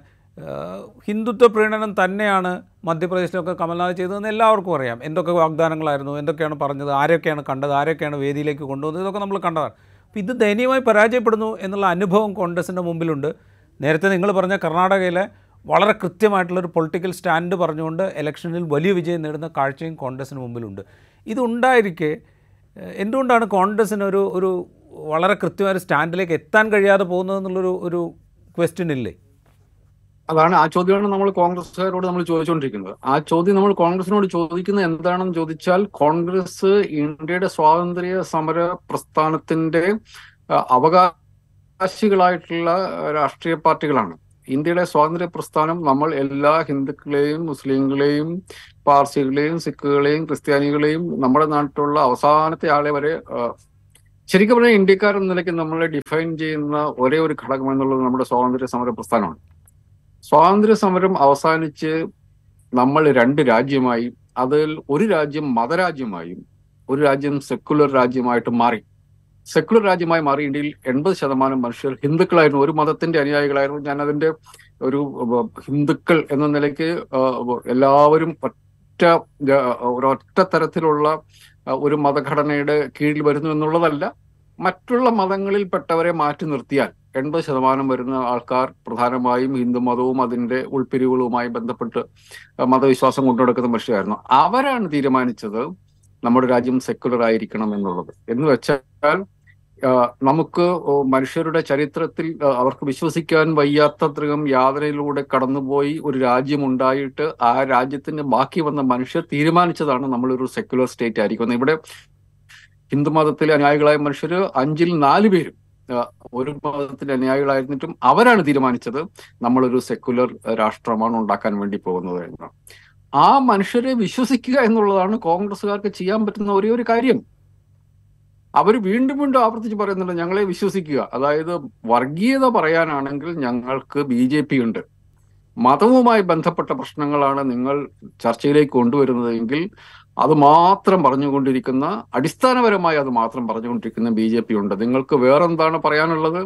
ഹിന്ദുത്വ പ്രീണനം തന്നെയാണ് മധ്യപ്രദേശിലൊക്കെ കമൽനാഥ് ചെയ്തതെന്ന് എല്ലാവർക്കും അറിയാം. എന്തൊക്കെ വാഗ്ദാനങ്ങളായിരുന്നു, എന്തൊക്കെയാണ് പറഞ്ഞത്, ആരൊക്കെയാണ് കണ്ടത്, ആരൊക്കെയാണ് വേദിയിലേക്ക് കൊണ്ടുവന്നത്, ഇതൊക്കെ നമ്മൾ കണ്ടതാണ്. അപ്പോൾ ഇത് ദയനീയമായി പരാജയപ്പെടുന്നു എന്നുള്ള അനുഭവം കോൺഗ്രസിൻ്റെ മുമ്പിലുണ്ട്. നേരത്തെ നിങ്ങൾ പറഞ്ഞ കർണാടകയിലെ വളരെ കൃത്യമായിട്ടുള്ളൊരു പൊളിറ്റിക്കൽ സ്റ്റാൻഡ് പറഞ്ഞുകൊണ്ട് ഇലക്ഷനിൽ വലിയ വിജയം നേടുന്ന കാഴ്ചയും കോൺഗ്രസിന് മുമ്പിലുണ്ട്. ഇതുണ്ടായിരിക്കെ എന്തുകൊണ്ടാണ് കോൺഗ്രസിനൊരു ഒരു വളരെ കൃത്യമായൊരു സ്റ്റാൻഡിലേക്ക് എത്താൻ കഴിയാതെ പോകുന്നതെന്നുള്ളൊരു ഒരു ക്വസ്റ്റ്യൻ ഇല്ലേ? അതാണ്, ആ ചോദ്യമാണ് നമ്മൾ കോൺഗ്രസ്സുകാരോട് നമ്മൾ ചോദിച്ചുകൊണ്ടിരിക്കുന്നത്. ആ ചോദ്യം നമ്മൾ കോൺഗ്രസിനോട് ചോദിക്കുന്നത് എന്താണെന്ന് ചോദിച്ചാൽ, കോൺഗ്രസ് ഇന്ത്യയുടെ സ്വാതന്ത്ര്യ സമര പ്രസ്ഥാനത്തിന്റെ അവകാശികളായിട്ടുള്ള രാഷ്ട്രീയ പാർട്ടികളാണ്. ഇന്ത്യയുടെ സ്വാതന്ത്ര്യ പ്രസ്ഥാനം നമ്മൾ എല്ലാ ഹിന്ദുക്കളെയും മുസ്ലിങ്ങളെയും പാർസികളെയും സിഖുകളെയും ക്രിസ്ത്യാനികളെയും നമ്മുടെ നാട്ടിലുള്ള അവസാനത്തെ ആളെ വരെ ശരിക്കും പറഞ്ഞാൽ ഇന്ത്യക്കാർ എന്ന നിലയ്ക്ക് നമ്മളെ ഡിഫൈൻ ചെയ്യുന്ന ഒരേ ഒരു ഘടകം എന്നുള്ളത് നമ്മുടെ സ്വാതന്ത്ര്യ സമര പ്രസ്ഥാനമാണ്. സ്വാതന്ത്ര്യ സമരം അവസാനിച്ച് നമ്മൾ രണ്ട് രാജ്യമായി, അതിൽ ഒരു രാജ്യം മതരാജ്യമായും ഒരു രാജ്യം സെക്കുലർ രാജ്യമായിട്ട് മാറി. സെക്കുലർ രാജ്യമായി മാറി ഇന്ത്യയിൽ 80% മനുഷ്യർ ഹിന്ദുക്കളായിരുന്നു, ഒരു മതത്തിന്റെ അനുയായികളായിരുന്നു. ഞാൻ അതിന്റെ ഒരു ഹിന്ദുക്കൾ എന്ന നിലയ്ക്ക് എല്ലാവരും ഒരൊറ്റ തരത്തിലുള്ള ഒരു മതഘടനയുടെ കീഴിൽ വരുന്നു എന്നുള്ളതല്ല. മറ്റുള്ള മതങ്ങളിൽപ്പെട്ടവരെ മാറ്റി നിർത്തിയാൽ 80% വരുന്ന ആൾക്കാർ പ്രധാനമായും ഹിന്ദുമതവും അതിൻ്റെ ഉൾപ്പിരിവുകളുമായി ബന്ധപ്പെട്ട് മതവിശ്വാസം കൊണ്ടു നടക്കുന്ന മനുഷ്യരായിരുന്നു. അവരാണ് തീരുമാനിച്ചത് നമ്മുടെ രാജ്യം സെക്കുലർ ആയിരിക്കണം എന്നുള്ളത്. എന്ന് വെച്ചാൽ നമുക്ക് മനുഷ്യരുടെ ചരിത്രത്തിൽ അവർക്ക് വിശ്വസിക്കാൻ വയ്യാത്തത്രയും യാതനയിലൂടെ കടന്നുപോയി ഒരു രാജ്യമുണ്ടായിട്ട് ആ രാജ്യത്തിന്റെ ബാക്കി വന്ന മനുഷ്യർ തീരുമാനിച്ചതാണ് നമ്മളൊരു സെക്കുലർ സ്റ്റേറ്റ് ആയിരിക്കുന്നത്. ഇവിടെ ഹിന്ദുമതത്തിലെ അനുയായികളായ മനുഷ്യർ 5ൽ 4 പേരും ഒരു മതത്തിന്റെ അനുയായികളായിരുന്നിട്ടും അവരാണ് തീരുമാനിച്ചത് നമ്മളൊരു സെക്കുലർ രാഷ്ട്രമാണ് ഉണ്ടാക്കാൻ വേണ്ടി പോകുന്നത് എന്നാണ്. ആ മനുഷ്യരെ വിശ്വസിക്കുക എന്നുള്ളതാണ് കോൺഗ്രസ്സുകാർക്ക് ചെയ്യാൻ പറ്റുന്ന ഒരേ ഒരു കാര്യം. അവർ വീണ്ടും വീണ്ടും ആവർത്തിച്ച് പറയുന്നുണ്ട് ഞങ്ങളെ വിശ്വസിക്കുക. അതായത് വർഗീയത പറയാനാണെങ്കിൽ ഞങ്ങൾക്ക് BJP ഉണ്ട്, മതവുമായി ബന്ധപ്പെട്ട പ്രശ്നങ്ങളാണ് നിങ്ങൾ ചർച്ചയിലേക്ക് കൊണ്ടുവരുന്നതെങ്കിൽ അത് മാത്രം പറഞ്ഞുകൊണ്ടിരിക്കുന്ന, അടിസ്ഥാനപരമായി അത് മാത്രം പറഞ്ഞുകൊണ്ടിരിക്കുന്ന BJP ഉണ്ട്, നിങ്ങൾക്ക് വേറെന്താണ് പറയാനുള്ളത്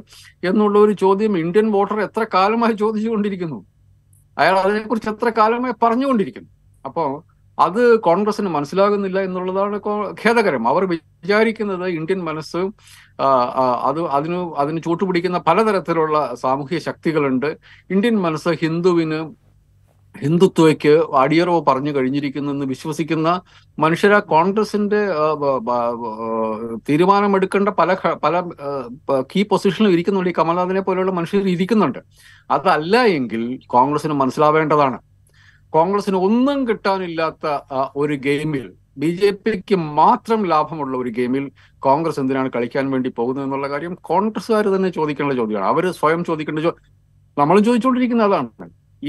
എന്നുള്ള ഒരു ചോദ്യം ഇന്ത്യൻ വോട്ടർ എത്ര കാലമായി ചോദിച്ചുകൊണ്ടിരിക്കുന്നു, അയാൾ അതിനെക്കുറിച്ച് എത്ര കാലമായി പറഞ്ഞുകൊണ്ടിരിക്കുന്നു. അപ്പോൾ അത് കോൺഗ്രസിന് മനസ്സിലാകുന്നില്ല എന്നുള്ളതാണ് ഖേദകരം. അവർ വിചാരിക്കുന്നത് ഇന്ത്യൻ മനസ്സ് അതിന് ചൂട്ടുപിടിക്കുന്ന പലതരത്തിലുള്ള സാമൂഹ്യ ശക്തികളുണ്ട്, ഇന്ത്യൻ മനസ്സ് ഹിന്ദുത്വയ്ക്ക് അടിയറവ് പറഞ്ഞു കഴിഞ്ഞിരിക്കുന്നു എന്ന് വിശ്വസിക്കുന്ന മനുഷ്യരാ കോൺഗ്രസിന്റെ തീരുമാനമെടുക്കേണ്ട പല കീ പൊസിഷനിലും ഇരിക്കുന്നുണ്ട്. ഈ കമൽനാഥിനെ പോലെയുള്ള മനുഷ്യർ ഇരിക്കുന്നുണ്ട്. അതല്ല എങ്കിൽ കോൺഗ്രസിന് മനസ്സിലാവേണ്ടതാണ്, കോൺഗ്രസിന് ഒന്നും കിട്ടാനില്ലാത്ത ഒരു ഗെയിമിൽ, BJPക്ക് മാത്രം ലാഭമുള്ള ഒരു ഗെയിമിൽ കോൺഗ്രസ് എന്തിനാണ് കളിക്കാൻ വേണ്ടി പോകുന്നത് എന്നുള്ള കാര്യം കോൺഗ്രസ്സുകാർ തന്നെ ചോദിക്കേണ്ട ചോദ്യമാണ്. അവർ സ്വയം ചോദിക്കേണ്ട നമ്മൾ ചോദിച്ചുകൊണ്ടിരിക്കുന്ന അതാണ്.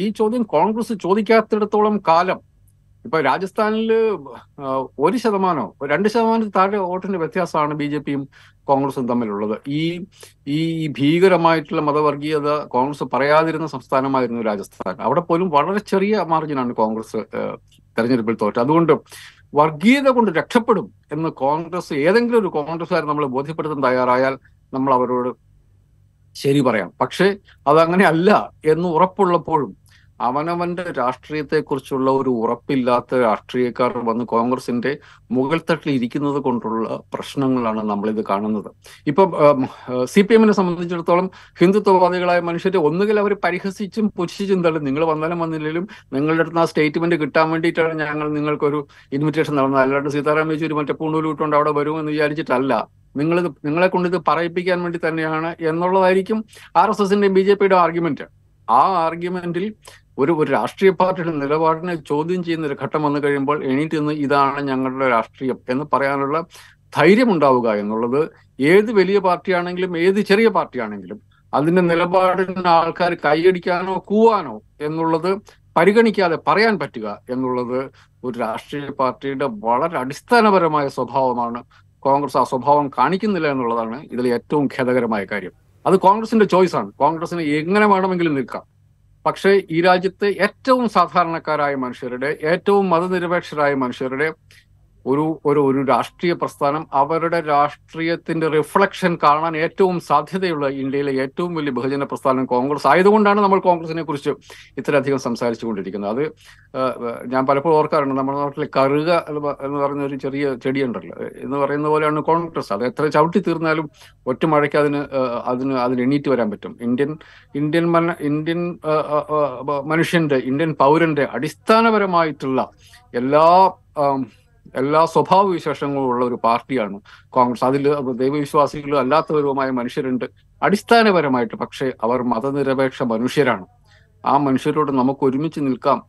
ഈ ചോദ്യം കോൺഗ്രസ് ചോദിക്കാത്തിടത്തോളം കാലം, ഇപ്പൊ രാജസ്ഥാനിൽ 1%, 2% താഴെ വോട്ടിന്റെ വ്യത്യാസമാണ് BJPയും കോൺഗ്രസും തമ്മിലുള്ളത്. ഈ ഭീകരമായിട്ടുള്ള മതവർഗീയത കോൺഗ്രസ് പറയാതിരുന്ന സംസ്ഥാനമായിരുന്നു രാജസ്ഥാൻ. അവിടെ പോലും വളരെ ചെറിയ മാർജിനാണ് കോൺഗ്രസ് തെരഞ്ഞെടുപ്പിൽ തോറ്റത്. അതുകൊണ്ട് വർഗീയത കൊണ്ട് രക്ഷപ്പെടും എന്ന് കോൺഗ്രസ്, ഏതെങ്കിലും ഒരു കോൺഗ്രസ്സുകാർ നമ്മൾ ബോധ്യപ്പെടുത്താൻ തയ്യാറായാൽ നമ്മൾ അവരോട് ശരി പറയാം. പക്ഷെ അതങ്ങനെ അല്ല എന്ന് ഉറപ്പുള്ളപ്പോഴും അവനവന്റെ രാഷ്ട്രീയത്തെക്കുറിച്ചുള്ള ഒരു ഉറപ്പില്ലാത്ത രാഷ്ട്രീയക്കാർ വന്ന് കോൺഗ്രസിന്റെ മുകൾ തട്ടിൽ ഇരിക്കുന്നത് കൊണ്ടുള്ള പ്രശ്നങ്ങളാണ് നമ്മളിത് കാണുന്നത്. ഇപ്പം CPMനെ സംബന്ധിച്ചിടത്തോളം ഹിന്ദുത്വവാദികളായ മനുഷ്യരെ ഒന്നുകിൽ അവർ പരിഹസിച്ചും പുച്ഛിച്ചും തള്ളും, നിങ്ങൾ വന്നാലും വന്നില്ലെങ്കിലും നിങ്ങളുടെ അടുത്ത് ആ സ്റ്റേറ്റ്മെന്റ് കിട്ടാൻ വേണ്ടിയിട്ടാണ് ഞങ്ങൾ നിങ്ങൾക്കൊരു ഇൻവിറ്റേഷൻ നടന്നത്, അല്ലാണ്ട് സീതാറാം യെച്ചൂരി മറ്റേ പൂണ്ടൂലിട്ടുകൊണ്ട് അവിടെ വരുമെന്ന് വിചാരിച്ചിട്ടല്ല, നിങ്ങളെ കൊണ്ട് ഇത് പറയിപ്പിക്കാൻ വേണ്ടി തന്നെയാണ് എന്നുള്ളതായിരിക്കും RSSന്റെയും BJPയുടെ ആർഗ്യുമെന്റ്. ആ ആർഗ്യുമെന്റിൽ ഒരു രാഷ്ട്രീയ പാർട്ടിയുടെ നിലപാടിനെ ചോദ്യം ചെയ്യുന്ന ഒരു ഘട്ടം വന്നു കഴിയുമ്പോൾ എണീറ്റ് നിന്ന് ഇതാണ് ഞങ്ങളുടെ രാഷ്ട്രീയം എന്ന് പറയാനുള്ള ധൈര്യം ഉണ്ടാവുക എന്നുള്ളത് ഏത് വലിയ പാർട്ടിയാണെങ്കിലും ഏത് ചെറിയ പാർട്ടിയാണെങ്കിലും അതിന്റെ നിലപാടിന് ആൾക്കാർ കൈയടിക്കാനോ കൂവാനോ എന്നുള്ളത് പരിഗണിക്കാതെ പറയാൻ പറ്റുക എന്നുള്ളത് ഒരു രാഷ്ട്രീയ പാർട്ടിയുടെ വളരെ അടിസ്ഥാനപരമായ സ്വഭാവമാണ്. കോൺഗ്രസ് ആ സ്വഭാവം കാണിക്കുന്നില്ല എന്നുള്ളതാണ് ഇതിലെ ഏറ്റവും ഖേദകരമായ കാര്യം. അത് കോൺഗ്രസിന്റെ ചോയ്സാണ്, കോൺഗ്രസിന് എങ്ങനെ വേണമെങ്കിലും നിൽക്കാം. പക്ഷേ ഈ രാജ്യത്തെ ഏറ്റവും സാധാരണക്കാരായ മനുഷ്യരുടെ, ഏറ്റവും മതനിരപേക്ഷരായ മനുഷ്യരുടെ ഒരു രാഷ്ട്രീയ പ്രസ്ഥാനം അവരുടെ രാഷ്ട്രീയത്തിന്റെ റിഫ്ലക്ഷൻ കാണാൻ ഏറ്റവും സാധ്യതയുള്ള ഇന്ത്യയിലെ ഏറ്റവും വലിയ ബഹുജന പ്രസ്ഥാനം കോൺഗ്രസ് ആയതുകൊണ്ടാണ് നമ്മൾ കോൺഗ്രസിനെ കുറിച്ച് ഇത്രയധികം സംസാരിച്ചു കൊണ്ടിരിക്കുന്നത്. അത് ഞാൻ പലപ്പോഴും ഓർക്കാറുണ്ട്, നമ്മുടെ നാട്ടിലെ കറുക എന്ന് പറയുന്ന ഒരു ചെറിയ ചെടിയുണ്ടല്ലോ എന്ന് പറയുന്ന പോലെയാണ് കോൺഗ്രസ്. അത് എത്ര ചവിട്ടി തീർന്നാലും ഒറ്റ മഴയ്ക്ക് അതിന് എണീറ്റ് വരാൻ പറ്റും. ഇന്ത്യൻ മനുഷ്യന്റെ, ഇന്ത്യൻ പൗരന്റെ അടിസ്ഥാനപരമായിട്ടുള്ള എല്ലാ സ്വഭാവ വിശേഷങ്ങളുമുള്ള ഒരു പാർട്ടിയാണ് കോൺഗ്രസ്. അതിൽ ദൈവവിശ്വാസികളും അല്ലാത്തവരുമായ മനുഷ്യരുണ്ട് അടിസ്ഥാനപരമായിട്ട്, പക്ഷേ അവർ മതനിരപേക്ഷ മനുഷ്യരാണ്. ആ മനുഷ്യരോട് നമുക്ക് ഒരുമിച്ച് നിൽക്കാം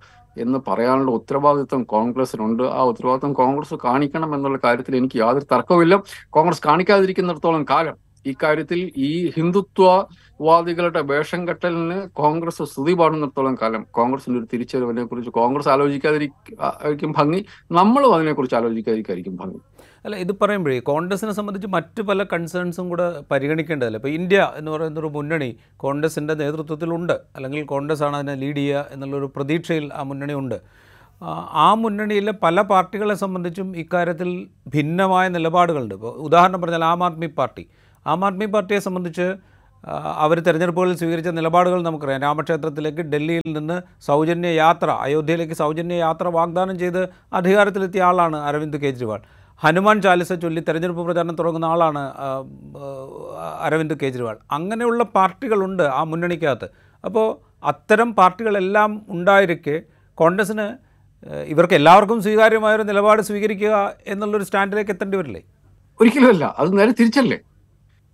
എന്ന് പറയാനുള്ള ഉത്തരവാദിത്വം കോൺഗ്രസിനുണ്ട്. ആ ഉത്തരവാദിത്വം കോൺഗ്രസ് കാണിക്കണം എന്നുള്ള കാര്യത്തിൽ എനിക്ക് യാതൊരു തർക്കവുമില്ല. കോൺഗ്രസ് കാണിക്കാതിരിക്കുന്നിടത്തോളം കാലം ഇക്കാര്യത്തിൽ, ഈ ഹിന്ദുത്വവാദികളുടെ വേഷം കെട്ടലിന് കോൺഗ്രസ് സ്തുതി പാടുന്നിടത്തോളം കാലം കോൺഗ്രസിന്റെ ഒരു തിരിച്ചറിവിനെ കുറിച്ച് കോൺഗ്രസ് ആലോചിക്കാതിരിക്കും ഭംഗി, നമ്മളും അതിനെക്കുറിച്ച് ആലോചിക്കാതിരിക്കും ഭംഗി. അല്ല, ഇത് പറയുമ്പോഴേ കോൺഗ്രസിനെ സംബന്ധിച്ച് മറ്റു പല കൺസേൺസും കൂടെ പരിഗണിക്കേണ്ടതല്ലേ. ഇപ്പോൾ ഇന്ത്യ എന്ന് പറയുന്നൊരു മുന്നണി കോൺഗ്രസിൻ്റെ നേതൃത്വത്തിലുണ്ട്, അല്ലെങ്കിൽ കോൺഗ്രസ് ആണ് അതിനെ ലീഡ് ചെയ്യുക എന്നുള്ളൊരു പ്രതീക്ഷയിൽ ആ മുന്നണി ഉണ്ട്. ആ മുന്നണിയിലെ പല പാർട്ടികളെ സംബന്ധിച്ചും ഇക്കാര്യത്തിൽ ഭിന്നമായ നിലപാടുകളുണ്ട്. ഇപ്പോൾ ഉദാഹരണം പറഞ്ഞാൽ ആം ആദ്മി പാർട്ടിയെ സംബന്ധിച്ച് അവർ തെരഞ്ഞെടുപ്പുകളിൽ സ്വീകരിച്ച നിലപാടുകൾ നമുക്കറിയാം. രാമക്ഷേത്രത്തിലേക്ക് ഡൽഹിയിൽ നിന്ന് സൗജന്യ യാത്ര, അയോധ്യയിലേക്ക് സൗജന്യ യാത്ര വാഗ്ദാനം ചെയ്ത് അധികാരത്തിലെത്തിയ ആളാണ് അരവിന്ദ് കെജ്രിവാൾ. ഹനുമാൻ ചാലിസ ചൊല്ലി തെരഞ്ഞെടുപ്പ് പ്രചാരണം തുടങ്ങുന്ന ആളാണ് അരവിന്ദ് കെജ്രിവാൾ. അങ്ങനെയുള്ള പാർട്ടികളുണ്ട് ആ മുന്നണിക്കകത്ത്. അപ്പോൾ അത്തരം പാർട്ടികളെല്ലാം ഉണ്ടായിരിക്കെ കോൺഗ്രസിന് ഇവർക്ക് എല്ലാവർക്കും സ്വീകാര്യമായൊരു നിലപാട് സ്വീകരിക്കുക എന്നുള്ളൊരു സ്റ്റാൻഡിലേക്ക് എത്തേണ്ടി വരില്ലേ? ഒരിക്കലുമല്ല, അത് നേരെ തിരിച്ചല്ലേ.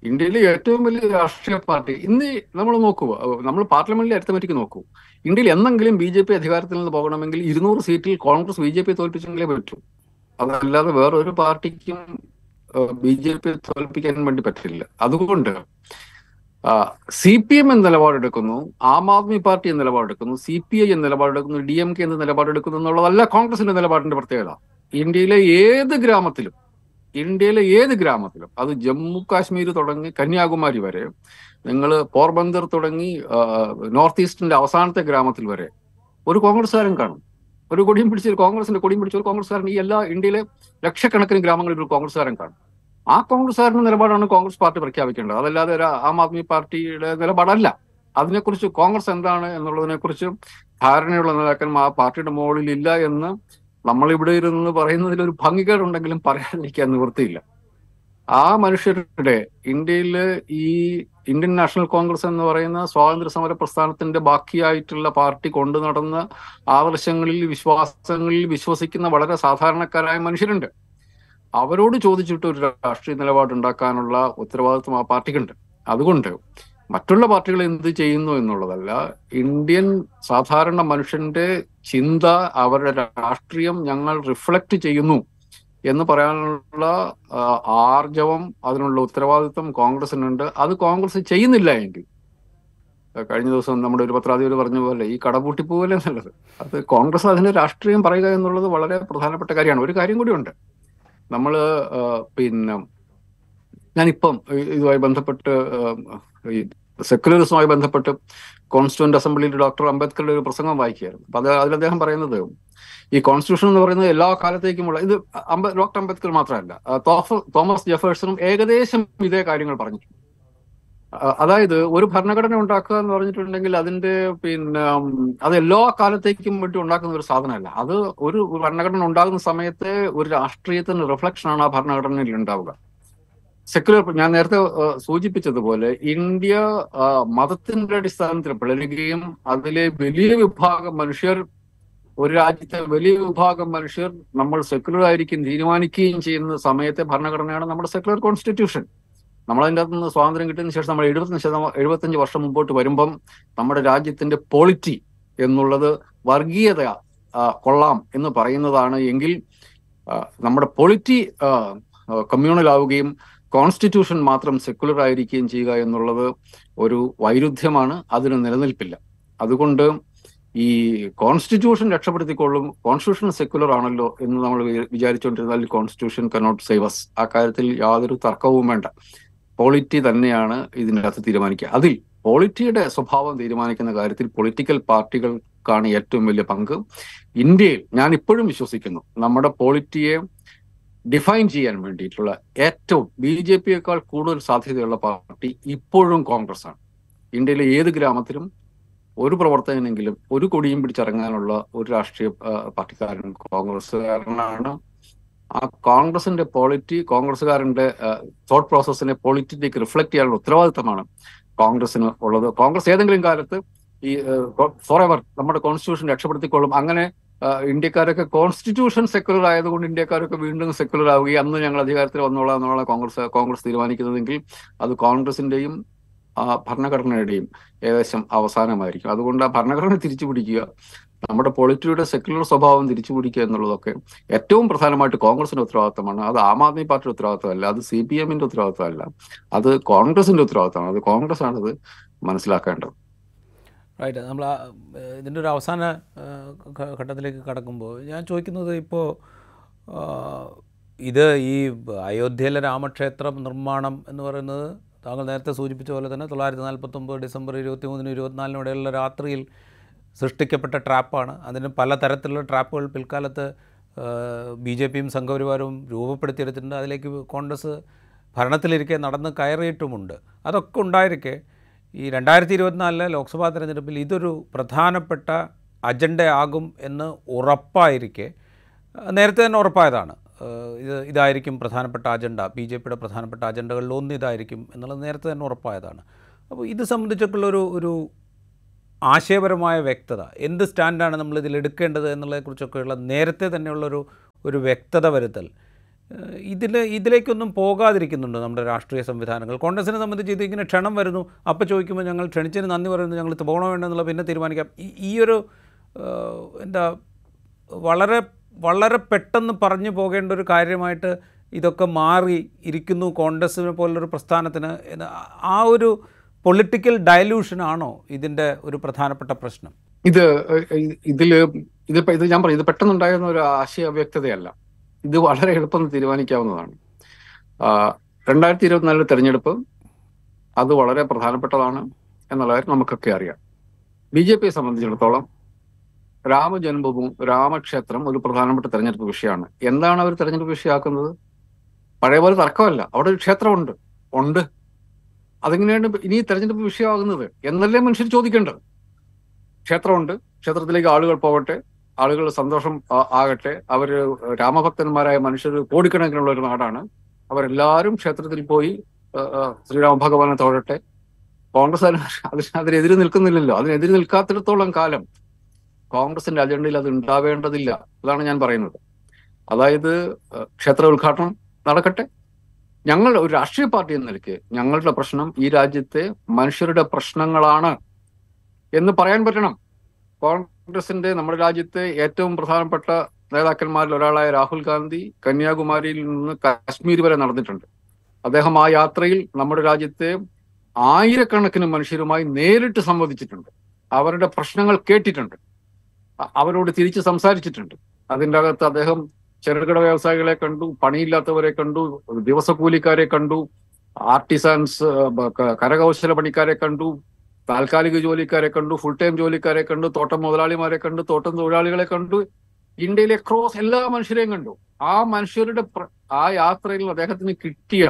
ഇന്ത്യയിലെ ഏറ്റവും വലിയ രാഷ്ട്രീയ പാർട്ടി ഇന്ന് നമ്മൾ നോക്കുക, നമ്മൾ പാർലമെന്റിലെ അരിത്തമറ്റിക്ക് നോക്കൂ, ഇന്ത്യയിൽ എന്നെങ്കിലും BJP അധികാരത്തിൽ നിന്ന് പോകണമെങ്കിൽ 200 സീറ്റിൽ കോൺഗ്രസ് BJPയെ തോൽപ്പിച്ചെങ്കിലേ പറ്റൂ. അതല്ലാതെ വേറൊരു പാർട്ടിക്കും BJPയെ തോൽപ്പിക്കാൻ വേണ്ടി പറ്റില്ല. അതുകൊണ്ട് CPM എന്ന നിലപാടെടുക്കുന്നു, ആം ആദ്മി പാർട്ടി എന്ന നിലപാടെടുക്കുന്നു, CPI എന്ന നിലപാടെടുക്കുന്നു, DMK എന്ന നിലപാടെടുക്കുന്നു എന്നുള്ളതല്ല കോൺഗ്രസിന്റെ നിലപാടിന്റെ പ്രത്യേകത. ഇന്ത്യയിലെ ഏത് ഗ്രാമത്തിലും അത് ജമ്മു കാശ്മീർ തുടങ്ങി കന്യാകുമാരി വരെ, നിങ്ങൾ പോർബന്ദർ തുടങ്ങി നോർത്ത് ഈസ്റ്റിന്റെ അവസാനത്തെ ഗ്രാമത്തിൽ വരെ ഒരു കോൺഗ്രസ്സുകാരൻ കാണും. ഒരു കൊടിയും പിടിച്ച്, കോൺഗ്രസിന്റെ കൊടിയും പിടിച്ച ഒരു കോൺഗ്രസ്സുകാരൻ ഈ എല്ലാ ഇന്ത്യയിലെ ലക്ഷക്കണക്കിന് ഗ്രാമങ്ങളിൽ ഒരു കോൺഗ്രസ്സുകാരൻ കാണും. ആ കോൺഗ്രസ്സുകാരന്റെ നിലപാടാണ് കോൺഗ്രസ് പാർട്ടി പ്രഖ്യാപിക്കേണ്ടത്, അതല്ലാതെ ആം ആദ്മി പാർട്ടിയുടെ നിലപാടല്ല. അതിനെക്കുറിച്ച് കോൺഗ്രസ് എന്താണ് എന്നുള്ളതിനെക്കുറിച്ച് ധാരണയുള്ള നേതാക്കന്മാർ ആ പാർട്ടിയുടെ മുകളിൽ ഇല്ല എന്ന് നമ്മളിവിടെ ഇരുന്ന് പറയുന്നതിൽ ഒരു ഭംഗികേടുണ്ടെങ്കിലും പറയാതിരിക്കാൻ നിവൃത്തിയില്ല. ആ മനുഷ്യരുടെ, ഇന്ത്യയിലെ ഈ ഇന്ത്യൻ നാഷണൽ കോൺഗ്രസ് എന്ന് പറയുന്ന സ്വാതന്ത്ര്യ സമര പ്രസ്ഥാനത്തിന്റെ ബാക്കിയായിട്ടുള്ള പാർട്ടി കൊണ്ടു നടന്ന ആദർശങ്ങളിൽ, വിശ്വാസങ്ങളിൽ വിശ്വസിക്കുന്ന വളരെ സാധാരണക്കാരായ മനുഷ്യരുണ്ട്. അവരോട് ചോദിച്ചിട്ട് ഒരു രാഷ്ട്രീയ നിലപാടുണ്ടാക്കാനുള്ള ഉത്തരവാദിത്വം ആ പാർട്ടിക്കുണ്ട്. അതുകൊണ്ട് മറ്റുള്ള പാർട്ടികൾ എന്ത് ചെയ്യുന്നു എന്നുള്ളതല്ല, ഇന്ത്യൻ സാധാരണ മനുഷ്യന്റെ ചിന്ത, അവരുടെ രാഷ്ട്രീയം ഞങ്ങൾ റിഫ്ലക്റ്റ് ചെയ്യുന്നു എന്ന് പറയാനുള്ള ആർജവം, അതിനുള്ള ഉത്തരവാദിത്വം കോൺഗ്രസിനുണ്ട്. അത് കോൺഗ്രസ് ചെയ്യുന്നില്ല എങ്കിൽ, കഴിഞ്ഞ ദിവസം നമ്മുടെ ഒരു പത്രാധിപർ പറഞ്ഞ പോലെ, ഈ കടപൂട്ടിപ്പോവല്ലേ എന്നുള്ളത്, അത് കോൺഗ്രസ് അതിന് രാഷ്ട്രീയം പറയുക എന്നുള്ളത് വളരെ പ്രധാനപ്പെട്ട കാര്യമാണ്. ഒരു കാര്യം കൂടിയുണ്ട്, നമ്മള് ഞാനിപ്പം ഇതുമായി ബന്ധപ്പെട്ട്, ഈ സെക്യുലറിസവുമായി ബന്ധപ്പെട്ട് കോൺസ്റ്റിറ്റ്യൂവന്റ് അസംബ്ലിയിൽ ഡോക്ടർ അംബേദ്കറുടെ ഒരു പ്രസംഗം വായിക്കുകയായിരുന്നു. അപ്പോൾ അതിൽ അദ്ദേഹം പറയുന്നത്, ഈ കോൺസ്റ്റിറ്റ്യൂഷൻ എന്ന് പറയുന്നത് എല്ലാ കാലത്തേക്കുമുള്ള, ഇത് ഡോക്ടർ അംബേദ്കർ മാത്രമല്ല, തോമസ് ജെഫേഴ്സണും ഏകദേശം ഇതേ കാര്യങ്ങൾ പറഞ്ഞിട്ടുണ്ട്. അതായത് ഒരു ഭരണഘടന ഉണ്ടാക്കുക എന്ന് പറഞ്ഞിട്ടുണ്ടെങ്കിൽ അതിന്റെ അത് എല്ലാ കാലത്തേക്കും വേണ്ടി ഉണ്ടാക്കുന്ന ഒരു സാധനമല്ല. അത് ഒരു ഭരണഘടന ഉണ്ടാകുന്ന സമയത്തെ ഒരു രാഷ്ട്രീയത്തിന്റെ റിഫ്ലക്ഷനാണ് ആ ഭരണഘടനയിൽ ഉണ്ടാവുക. സെക്യുലർ, ഞാൻ നേരത്തെ സൂചിപ്പിച്ചതുപോലെ, ഇന്ത്യ മതത്തിന്റെ അടിസ്ഥാനത്തിൽ പിളരുകയും അതിലെ വലിയ വിഭാഗം മനുഷ്യർ, ഒരു രാജ്യത്തെ വലിയ വിഭാഗം മനുഷ്യർ നമ്മൾ സെക്യുലർ ആയിരിക്കും തീരുമാനിക്കുകയും ചെയ്യുന്ന സമയത്തെ ഭരണഘടനയാണ് നമ്മുടെ സെക്യുലർ കോൺസ്റ്റിറ്റ്യൂഷൻ. നമ്മളതിൻ്റെ അകത്ത് നിന്ന് സ്വാതന്ത്ര്യം കിട്ടിയതിന് ശേഷം നമ്മൾ 75 വർഷം മുമ്പോട്ട് വരുമ്പം നമ്മുടെ രാജ്യത്തിന്റെ പോളിറ്റി എന്നുള്ളത് വർഗീയത കൊള്ളാം എന്ന് പറയുന്നതാണ് എങ്കിൽ, നമ്മുടെ പോളിറ്റി കമ്മ്യൂണലാവുകയും കോൺസ്റ്റിറ്റ്യൂഷൻ മാത്രം സെക്യുലർ ആയിരിക്കുകയും ചെയ്യുക എന്നുള്ളത് ഒരു വൈരുദ്ധ്യമാണ്, അതിന് നിലനിൽപ്പില്ല. അതുകൊണ്ട് ഈ കോൺസ്റ്റിറ്റ്യൂഷൻ രക്ഷപ്പെടുത്തിക്കൊള്ളും, കോൺസ്റ്റിറ്റ്യൂഷൻ സെക്യുലർ ആണല്ലോ എന്ന് നമ്മൾ വിചാരിച്ചുകൊണ്ടിരുന്നാൽ കോൺസ്റ്റിറ്റ്യൂഷൻ കനോട്ട് സേവ് അസ്. ആ കാര്യത്തിൽ യാതൊരു തർക്കവും വേണ്ട. പോളിറ്റി തന്നെയാണ് ഇതിൻ്റെ അകത്ത് തീരുമാനിക്കുക. അതിൽ പോളിറ്റിയുടെ സ്വഭാവം തീരുമാനിക്കുന്ന കാര്യത്തിൽ പൊളിറ്റിക്കൽ പാർട്ടികൾക്കാണ് ഏറ്റവും വലിയ പങ്ക്. ഇന്ത്യയിൽ ഞാൻ ഇപ്പോഴും വിശ്വസിക്കുന്നു, നമ്മുടെ പോളിറ്റിയെ ഡിഫൈൻ ചെയ്യാൻ വേണ്ടിയിട്ടുള്ള ഏറ്റവും ബി ജെ പിയേക്കാൾ കൂടുതൽ സാധ്യതയുള്ള പാർട്ടി ഇപ്പോഴും കോൺഗ്രസ് ആണ്. ഇന്ത്യയിലെ ഏത് ഗ്രാമത്തിലും ഒരു പ്രവർത്തകനെങ്കിലും ഒരു കൊടിയും പിടിച്ചിറങ്ങാനുള്ള ഒരു രാഷ്ട്രീയ പാർട്ടിക്കാരൻ കോൺഗ്രസ്സുകാരനാണ്. ആ കോൺഗ്രസിന്റെ കോൺഗ്രസ്സുകാരന്റെ തോട്ട് പ്രോസസ്സിനെ പൊളിറ്റിയിലേക്ക് റിഫ്ലക്ട് ചെയ്യാനുള്ള ഉത്തരവാദിത്തമാണ് കോൺഗ്രസിന് ഉള്ളത്. കോൺഗ്രസ് ഏതെങ്കിലും കാലത്ത് ഈ ഫോർ എവർ നമ്മുടെ കോൺസ്റ്റിറ്റ്യൂഷൻ രക്ഷപ്പെടുത്തിക്കൊള്ളും, അങ്ങനെ ഇന്ത്യക്കാരൊക്കെ കോൺസ്റ്റിറ്റ്യൂഷൻ സെക്യുലർ ആയതുകൊണ്ട് ഇന്ത്യക്കാരൊക്കെ വീണ്ടും സെക്യുലർ ആവുകയും അന്ന് ഞങ്ങൾ അധികാരത്തിൽ വന്നോളാം എന്നാണ് കോൺഗ്രസ് തീരുമാനിക്കുന്നതെങ്കിൽ അത് കോൺഗ്രസിന്റെയും ആ ഭരണഘടനയുടെയും ഏകദേശം അവസാനമായിരിക്കും. അതുകൊണ്ട് ആ ഭരണഘടന തിരിച്ചുപിടിക്കുക, നമ്മുടെ പോളിറ്റിയുടെ സെക്യുലർ സ്വഭാവം തിരിച്ചുപിടിക്കുക എന്നുള്ളതൊക്കെ ഏറ്റവും പ്രധാനമായിട്ട് കോൺഗ്രസിന്റെ ഉത്തരവാദിത്തമാണ്. അത് ആം ആദ്മി പാർട്ടിയുടെ ഉത്തരവാദിത്തമല്ല, അത് CPMന്റെ ഉത്തരവാദിത്തമല്ല, അത് കോൺഗ്രസിന്റെ ഉത്തരവാദിത്തമാണ്. അത് കോൺഗ്രസ്സാണത് മനസ്സിലാക്കേണ്ടത്. റൈറ്റ്, നമ്മൾ ഇതിൻ്റെ ഒരു അവസാന ഘട്ടത്തിലേക്ക് കടക്കുമ്പോൾ ഞാൻ ചോദിക്കുന്നത്, ഇപ്പോൾ ഇത് ഈ അയോധ്യയിലെ രാമക്ഷേത്രം നിർമ്മാണം എന്ന് പറയുന്നത് താങ്കൾ നേരത്തെ സൂചിപ്പിച്ച പോലെ തന്നെ 1949 ഡിസംബർ 23-24 ഇടയിലുള്ള രാത്രിയിൽ സൃഷ്ടിക്കപ്പെട്ട ട്രാപ്പാണ്. അതിന് പല തരത്തിലുള്ള ട്രാപ്പുകൾ പിൽക്കാലത്ത് BJPയും സംഘപരിവാരവും രൂപപ്പെടുത്തിയെടുത്തിട്ടുണ്ട്. അതിലേക്ക് കോൺഗ്രസ് ഭരണത്തിലിരിക്കെ നടന്ന് കയറിയിട്ടുമുണ്ട്. അതൊക്കെ ഉണ്ടായിരിക്കെ ഈ 2024 ലോക്സഭാ തെരഞ്ഞെടുപ്പിൽ ഇതൊരു പ്രധാനപ്പെട്ട അജണ്ടയാകും എന്ന് ഉറപ്പായിരിക്കെ, നേരത്തെ തന്നെ ഉറപ്പായതാണ് ഇതായിരിക്കും പ്രധാനപ്പെട്ട അജണ്ട, BJPയുടെ പ്രധാനപ്പെട്ട അജണ്ടകളിൽ ഒന്ന് ഇതായിരിക്കും എന്നുള്ളത് നേരത്തെ തന്നെ ഉറപ്പായതാണ്. അപ്പോൾ ഇത് സംബന്ധിച്ചൊക്കെയുള്ളൊരു ആശയപരമായ വ്യക്തത, എന്ത് സ്റ്റാൻഡാണ് നമ്മളിതിൽ എടുക്കേണ്ടത് എന്നുള്ളതിനെക്കുറിച്ചൊക്കെയുള്ള നേരത്തെ തന്നെയുള്ളൊരു വ്യക്തത വരുത്തൽ, ഇതിലേക്കൊന്നും പോകാതിരിക്കുന്നുണ്ട് നമ്മുടെ രാഷ്ട്രീയ സംവിധാനങ്ങൾ. കോൺഗ്രസിനെ സംബന്ധിച്ച് ഇതിങ്ങനെ ക്ഷണം വരുന്നു, അപ്പോൾ ചോദിക്കുമ്പോൾ ഞങ്ങൾ ക്ഷണിച്ചതിന് നന്ദി പറയുന്നു, ഞങ്ങൾ പോകണോ വേണ്ടെന്നുള്ള പിന്നെ തീരുമാനിക്കാം. ഈയൊരു എന്താ വളരെ വളരെ പെട്ടെന്ന് പറഞ്ഞു പോകേണ്ട ഒരു കാര്യമായിട്ട് ഇതൊക്കെ മാറി ഇരിക്കുന്നു കോൺഗ്രസിനെ പോലുള്ളൊരു പ്രസ്ഥാനത്തിന്. ആ ഒരു പൊളിറ്റിക്കൽ ഡയലൂഷനാണോ ഇതിൻ്റെ ഒരു പ്രധാനപ്പെട്ട പ്രശ്നം? ഇത് ഞാൻ പറയും, ഇത് പെട്ടെന്നുണ്ടായിരുന്ന ഒരു ആശയ വ്യക്തതയല്ല, ഇത് വളരെ എളുപ്പം തീരുമാനിക്കാവുന്നതാണ്. 2024 തെരഞ്ഞെടുപ്പ് അത് വളരെ പ്രധാനപ്പെട്ടതാണ് എന്നുള്ള കാര്യം നമുക്കൊക്കെ അറിയാം. BJPയെ സംബന്ധിച്ചിടത്തോളം രാമക്ഷേത്രം ഒരു പ്രധാനപ്പെട്ട തെരഞ്ഞെടുപ്പ് വിഷയമാണ്. എന്താണ് അവർ തെരഞ്ഞെടുപ്പ് വിഷയമാക്കുന്നത്? പഴയ പോലെ തർക്കമല്ല, അവിടെ ഒരു ക്ഷേത്രമുണ്ട് ഉണ്ട്, അതെങ്ങനെയാണ് ഇനി തെരഞ്ഞെടുപ്പ് വിഷയമാകുന്നത് എന്നല്ലേ മനുഷ്യർ ചോദിക്കേണ്ടത്. ക്ഷേത്രമുണ്ട്, ക്ഷേത്രത്തിലേക്ക് ആളുകൾ പോകട്ടെ, ആളുകളുടെ സന്തോഷം ആകട്ടെ, അവർ രാമഭക്തന്മാരായ മനുഷ്യർ കോടിക്കണക്കിനുള്ള ഒരു നാടാണ്, അവരെല്ലാവരും ക്ഷേത്രത്തിൽ പോയി ശ്രീരാമഭഗവാനെ തൊഴട്ടെ. കോൺഗ്രസ് അതിനെതിരെ നിൽക്കുന്നില്ലല്ലോ. അതിനെതിരെ നിൽക്കാത്തിടത്തോളം കാലം കോൺഗ്രസിന്റെ അജണ്ടയിൽ അത് ഉണ്ടാവേണ്ടതില്ല, അതാണ് ഞാൻ പറയുന്നത്. അതായത് ക്ഷേത്ര ഉദ്ഘാടനം നടക്കട്ടെ, ഞങ്ങൾ ഒരു രാഷ്ട്രീയ പാർട്ടി എന്ന നിലയ്ക്ക് ഞങ്ങളുടെ പ്രശ്നം ഈ രാജ്യത്തെ മനുഷ്യരുടെ പ്രശ്നങ്ങളാണ് എന്ന് പറയാൻ പറ്റണം. കോൺഗ്രസിന്റെ നമ്മുടെ രാജ്യത്തെ ഏറ്റവും പ്രധാനപ്പെട്ട നേതാക്കന്മാരിൽ ഒരാളായ രാഹുൽ ഗാന്ധി കന്യാകുമാരിയിൽ നിന്ന് കാശ്മീർ വരെ നടന്നിട്ടുണ്ട്. അദ്ദേഹം ആ യാത്രയിൽ നമ്മുടെ രാജ്യത്തെ ആയിരക്കണക്കിന് മനുഷ്യരുമായി നേരിട്ട് സംവദിച്ചിട്ടുണ്ട്, അവരുടെ പ്രശ്നങ്ങൾ കേട്ടിട്ടുണ്ട്, അവരോട് തിരിച്ച് സംസാരിച്ചിട്ടുണ്ട്. അതിൻ്റെ അകത്ത് അദ്ദേഹം ചെറുകിട വ്യവസായികളെ കണ്ടു, പണിയില്ലാത്തവരെ കണ്ടു, ദിവസക്കൂലിക്കാരെ കണ്ടു, ആർട്ടിസാൻസ് കരകൗശല പണിക്കാരെ കണ്ടു, താൽക്കാലിക ജോലിക്കാരെ കണ്ടു, ഫുൾ ടൈം ജോലിക്കാരെ കണ്ടു, തോട്ടം മുതലാളിമാരെ കണ്ടു, തോട്ടം തൊഴിലാളികളെ കണ്ടു, ഇന്ത്യയിലെ ക്രോസ് എല്ലാ മനുഷ്യരെയും കണ്ടു. ആ മനുഷ്യരുടെ ആ യാത്രയിൽ അദ്ദേഹത്തിന് കിട്ടിയ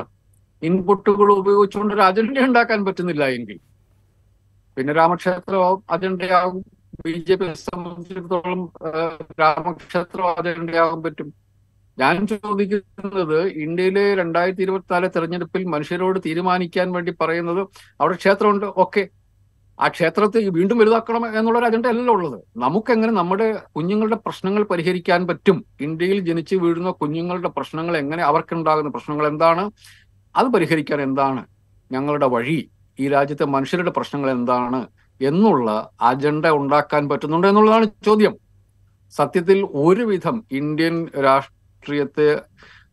ഇൻപുട്ടുകൾ ഉപയോഗിച്ചുകൊണ്ട് ഒരു അജണ്ട ഉണ്ടാക്കാൻ പറ്റുന്നില്ല എങ്കിൽ പിന്നെ രാമക്ഷേത്രവും അജണ്ടയാകും. BJPയെ സംബന്ധിച്ചിടത്തോളം രാമക്ഷേത്രം അജണ്ടയാകാൻ പറ്റും. ഞാൻ ചോദിക്കുന്നത് ഇന്ത്യയിലെ 2024 തെരഞ്ഞെടുപ്പിൽ മനുഷ്യരോട് തീരുമാനിക്കാൻ വേണ്ടി പറയുന്നത് അവിടെ ക്ഷേത്രമുണ്ട്, ഓക്കെ, ആ ക്ഷേത്രത്തെ വീണ്ടും വലുതാക്കണം എന്നുള്ളൊരു അജണ്ട അല്ലല്ലോ ഉള്ളത്. നമുക്കെങ്ങനെ നമ്മുടെ കുഞ്ഞുങ്ങളുടെ പ്രശ്നങ്ങൾ പരിഹരിക്കാൻ പറ്റും? ഇന്ത്യയിൽ ജനിച്ചു വീഴുന്ന കുഞ്ഞുങ്ങളുടെ പ്രശ്നങ്ങൾ എങ്ങനെ, അവർക്കുണ്ടാകുന്ന പ്രശ്നങ്ങൾ എന്താണ്, അത് പരിഹരിക്കാൻ എന്താണ് ഞങ്ങളുടെ വഴി, ഈ രാജ്യത്തെ മനുഷ്യരുടെ പ്രശ്നങ്ങൾ എന്താണ് എന്നുള്ള അജണ്ട ഉണ്ടാക്കാൻ പറ്റുന്നുണ്ട് എന്നുള്ളതാണ് ചോദ്യം. സത്യത്തിൽ ഒരുവിധം ഇന്ത്യൻ രാഷ്ട്രീയത്തെ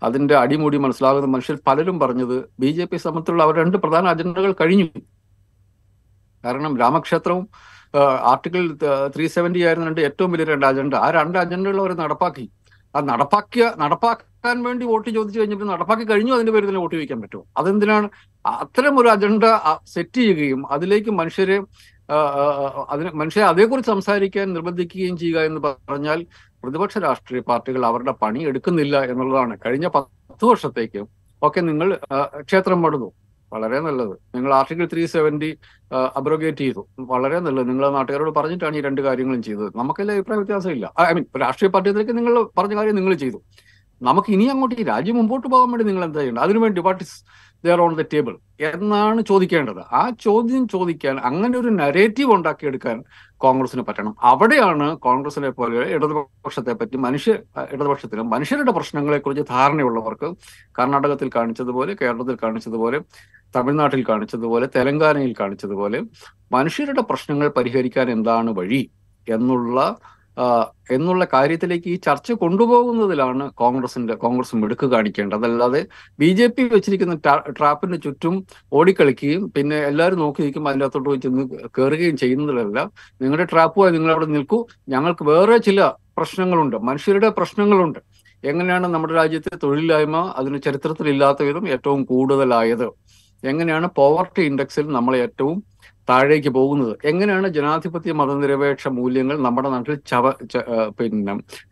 അതിന്റെ അടിമുടി മനസ്സിലാകുന്ന മനുഷ്യർ പലരും പറഞ്ഞത് BJPയെ സംബന്ധിച്ചുള്ള അവർ രണ്ട് പ്രധാന അജണ്ടകൾ കഴിഞ്ഞു. കാരണം രാമക്ഷേത്രവും ആർട്ടിക്കിൾ 370 ആയിരുന്ന രണ്ട് ഏറ്റവും വലിയ രണ്ട് അജണ്ട, ആ രണ്ട് അജണ്ടകൾ അവർ നടപ്പാക്കി. അത് നടപ്പാക്കാൻ വേണ്ടി വോട്ട് ചോദിച്ചു കഴിഞ്ഞപ്പോൾ നടപ്പാക്കി കഴിഞ്ഞു, അതിന്റെ പേരിൽ തന്നെ വോട്ട് ചോദിക്കാൻ പറ്റുമോ? അതെന്തിനാണ് അത്തരം ഒരു അജണ്ട സെറ്റ് ചെയ്യുകയും അതിലേക്ക് മനുഷ്യരെ അതേക്കുറിച്ച് സംസാരിക്കാൻ നിർബന്ധിക്കുകയും ചെയ്യുക എന്ന് പറഞ്ഞാൽ പ്രതിപക്ഷ രാഷ്ട്രീയ പാർട്ടികൾ അവരുടെ പണി എടുക്കുന്നില്ല എന്നുള്ളതാണ്. കഴിഞ്ഞ 10 വർഷത്തേക്കും ഒക്കെ നിങ്ങൾ ക്ഷേത്രം പടുന്നു, വളരെ നല്ലത്. നിങ്ങൾ ആർട്ടിക്കിൾ 370 അബ്രോഗേറ്റ് ചെയ്തു, വളരെ നല്ലത്. നിങ്ങൾ നാട്ടുകാരോട് പറഞ്ഞിട്ടാണ് ഈ രണ്ട് കാര്യങ്ങളും ചെയ്തത്. നമുക്കെല്ലാം അഭിപ്രായ വ്യത്യാസമില്ല. ഐ മീൻ രാഷ്ട്രീയ പാർട്ടിയിലേക്ക് നിങ്ങൾ പറഞ്ഞ കാര്യം നിങ്ങൾ ചെയ്തു. നമുക്ക് ഇനി അങ്ങോട്ട് ഈ രാജ്യം മുമ്പോട്ട് പോകാൻ വേണ്ടി നിങ്ങൾ എന്താ ചെയ്യേണ്ടത്, അതിനുവേണ്ടി what is there on the table എന്നാണ് ചോദിക്കേണ്ടത്. ആ ചോദ്യം ചോദിക്കാൻ, അങ്ങനെ ഒരു നരേറ്റീവ് ഉണ്ടാക്കിയെടുക്കാൻ കോൺഗ്രസിന് പറ്റണം. അവിടെയാണ് കോൺഗ്രസിനെ പോലെ ഇടതുപക്ഷത്തെ പറ്റി ഇടതുപക്ഷത്തിലും മനുഷ്യരുടെ പ്രശ്നങ്ങളെക്കുറിച്ച് ധാരണയുള്ളവർക്ക് കർണാടകത്തിൽ കാണിച്ചതുപോലെ, കേരളത്തിൽ കാണിച്ചതുപോലെ, തമിഴ്നാട്ടിൽ കാണിച്ചതുപോലെ, തെലങ്കാനയിൽ കാണിച്ചതുപോലെ മനുഷ്യരുടെ പ്രശ്നങ്ങൾ പരിഹരിക്കാൻ എന്താണ് വഴി എന്നുള്ള കാര്യത്തിലേക്ക് ഈ ചർച്ച കൊണ്ടുപോകുന്നതിലാണ് കോൺഗ്രസ് മിടുക്ക് കാണിക്കേണ്ടത്. അതല്ലാതെ BJP വെച്ചിരിക്കുന്ന ട്രാപ്പിന് ചുറ്റും ഓടിക്കളിക്കുകയും പിന്നെ എല്ലാവരും നോക്കി നിൽക്കുമ്പോൾ അതിൻ്റെ അകത്തോട്ട് ചെന്ന് കയറുകയും ചെയ്യുന്നതല്ല. നിങ്ങളുടെ ട്രാപ്പുമായി നിങ്ങൾ അവിടെ നിൽക്കൂ. ഞങ്ങൾക്ക് വേറെ ചില പ്രശ്നങ്ങളുണ്ട്, മനുഷ്യരുടെ പ്രശ്നങ്ങളുണ്ട്. എങ്ങനെയാണ് നമ്മുടെ രാജ്യത്തെ തൊഴിലില്ലായ്മ അതിന് ചരിത്രത്തിലില്ലാത്ത വിധം ഏറ്റവും കൂടുതലായത്? എങ്ങനെയാണ് പോവർട്ടി ഇൻഡെക്സിൽ നമ്മൾ ഏറ്റവും താഴേക്ക് പോകുന്നത്? എങ്ങനെയാണ് ജനാധിപത്യ മതനിരപേക്ഷ മൂല്യങ്ങൾ നമ്മുടെ നാട്ടിൽ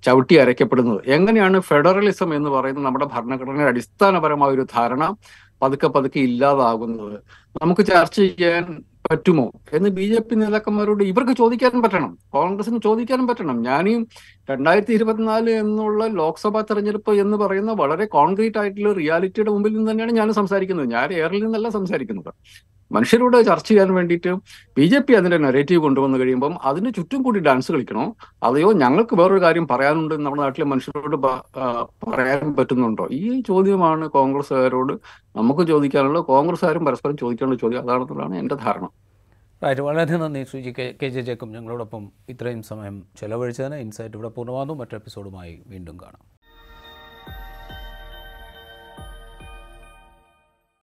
ചവിട്ടി അരയ്ക്കപ്പെടുന്നത്? എങ്ങനെയാണ് ഫെഡറലിസം എന്ന് പറയുന്ന നമ്മുടെ ഭരണഘടനയുടെ അടിസ്ഥാനപരമായ ഒരു ധാരണ പതുക്കെ പതുക്കെ ഇല്ലാതാകുന്നത്? നമുക്ക് ചർച്ച ചെയ്യാൻ പറ്റുമോ എന്ന് BJP നേതാക്കന്മാരോട് ഇവർക്ക് ചോദിക്കാനും പറ്റണം, കോൺഗ്രസിന് ചോദിക്കാനും പറ്റണം. ഞാനീ 2024 എന്നുള്ള ലോക്സഭാ തെരഞ്ഞെടുപ്പ് എന്ന് പറയുന്ന വളരെ കോൺക്രീറ്റ് ആയിട്ടുള്ള റിയാലിറ്റിയുടെ മുമ്പിൽ നിന്ന് തന്നെയാണ് ഞാൻ സംസാരിക്കുന്നത്. ഞാൻ എയറിൽ നിന്നല്ല സംസാരിക്കുന്നത്. മനുഷ്യരോട് ചർച്ച ചെയ്യാൻ വേണ്ടിയിട്ട് BJP അതിൻ്റെ നെറേറ്റീവ് കൊണ്ടുവന്നു കഴിയുമ്പം അതിന് ചുറ്റും കൂടി ഡാൻസ് കളിക്കണോ, അതെയോ ഞങ്ങൾക്ക് വേറൊരു കാര്യം പറയാനുണ്ട് നമ്മുടെ നാട്ടിലെ മനുഷ്യരോട് പറയാൻ പറ്റുന്നുണ്ടോ? ഈ ചോദ്യമാണ് കോൺഗ്രസ്സുകാരോട് നമുക്ക് ചോദിക്കാനുള്ളത്. കോൺഗ്രസ്സുകാരും പരസ്പരം ചോദിക്കാനുള്ള ചോദ്യം അതാണെന്നുള്ളതാണ് എൻ്റെ ധാരണ. റൈറ്റ്, വളരെ നന്ദി ശ്രീജി. KJ ജേക്കബ് ഞങ്ങളോടൊപ്പം ഇത്രയും സമയം ചെലവഴിച്ചതിന്. ഇൻസൈറ്റ് ഇവിടെ പൂർണ്ണമാകുന്നു. മറ്റൊരു എപ്പിസോഡുമായി വീണ്ടും കാണാം.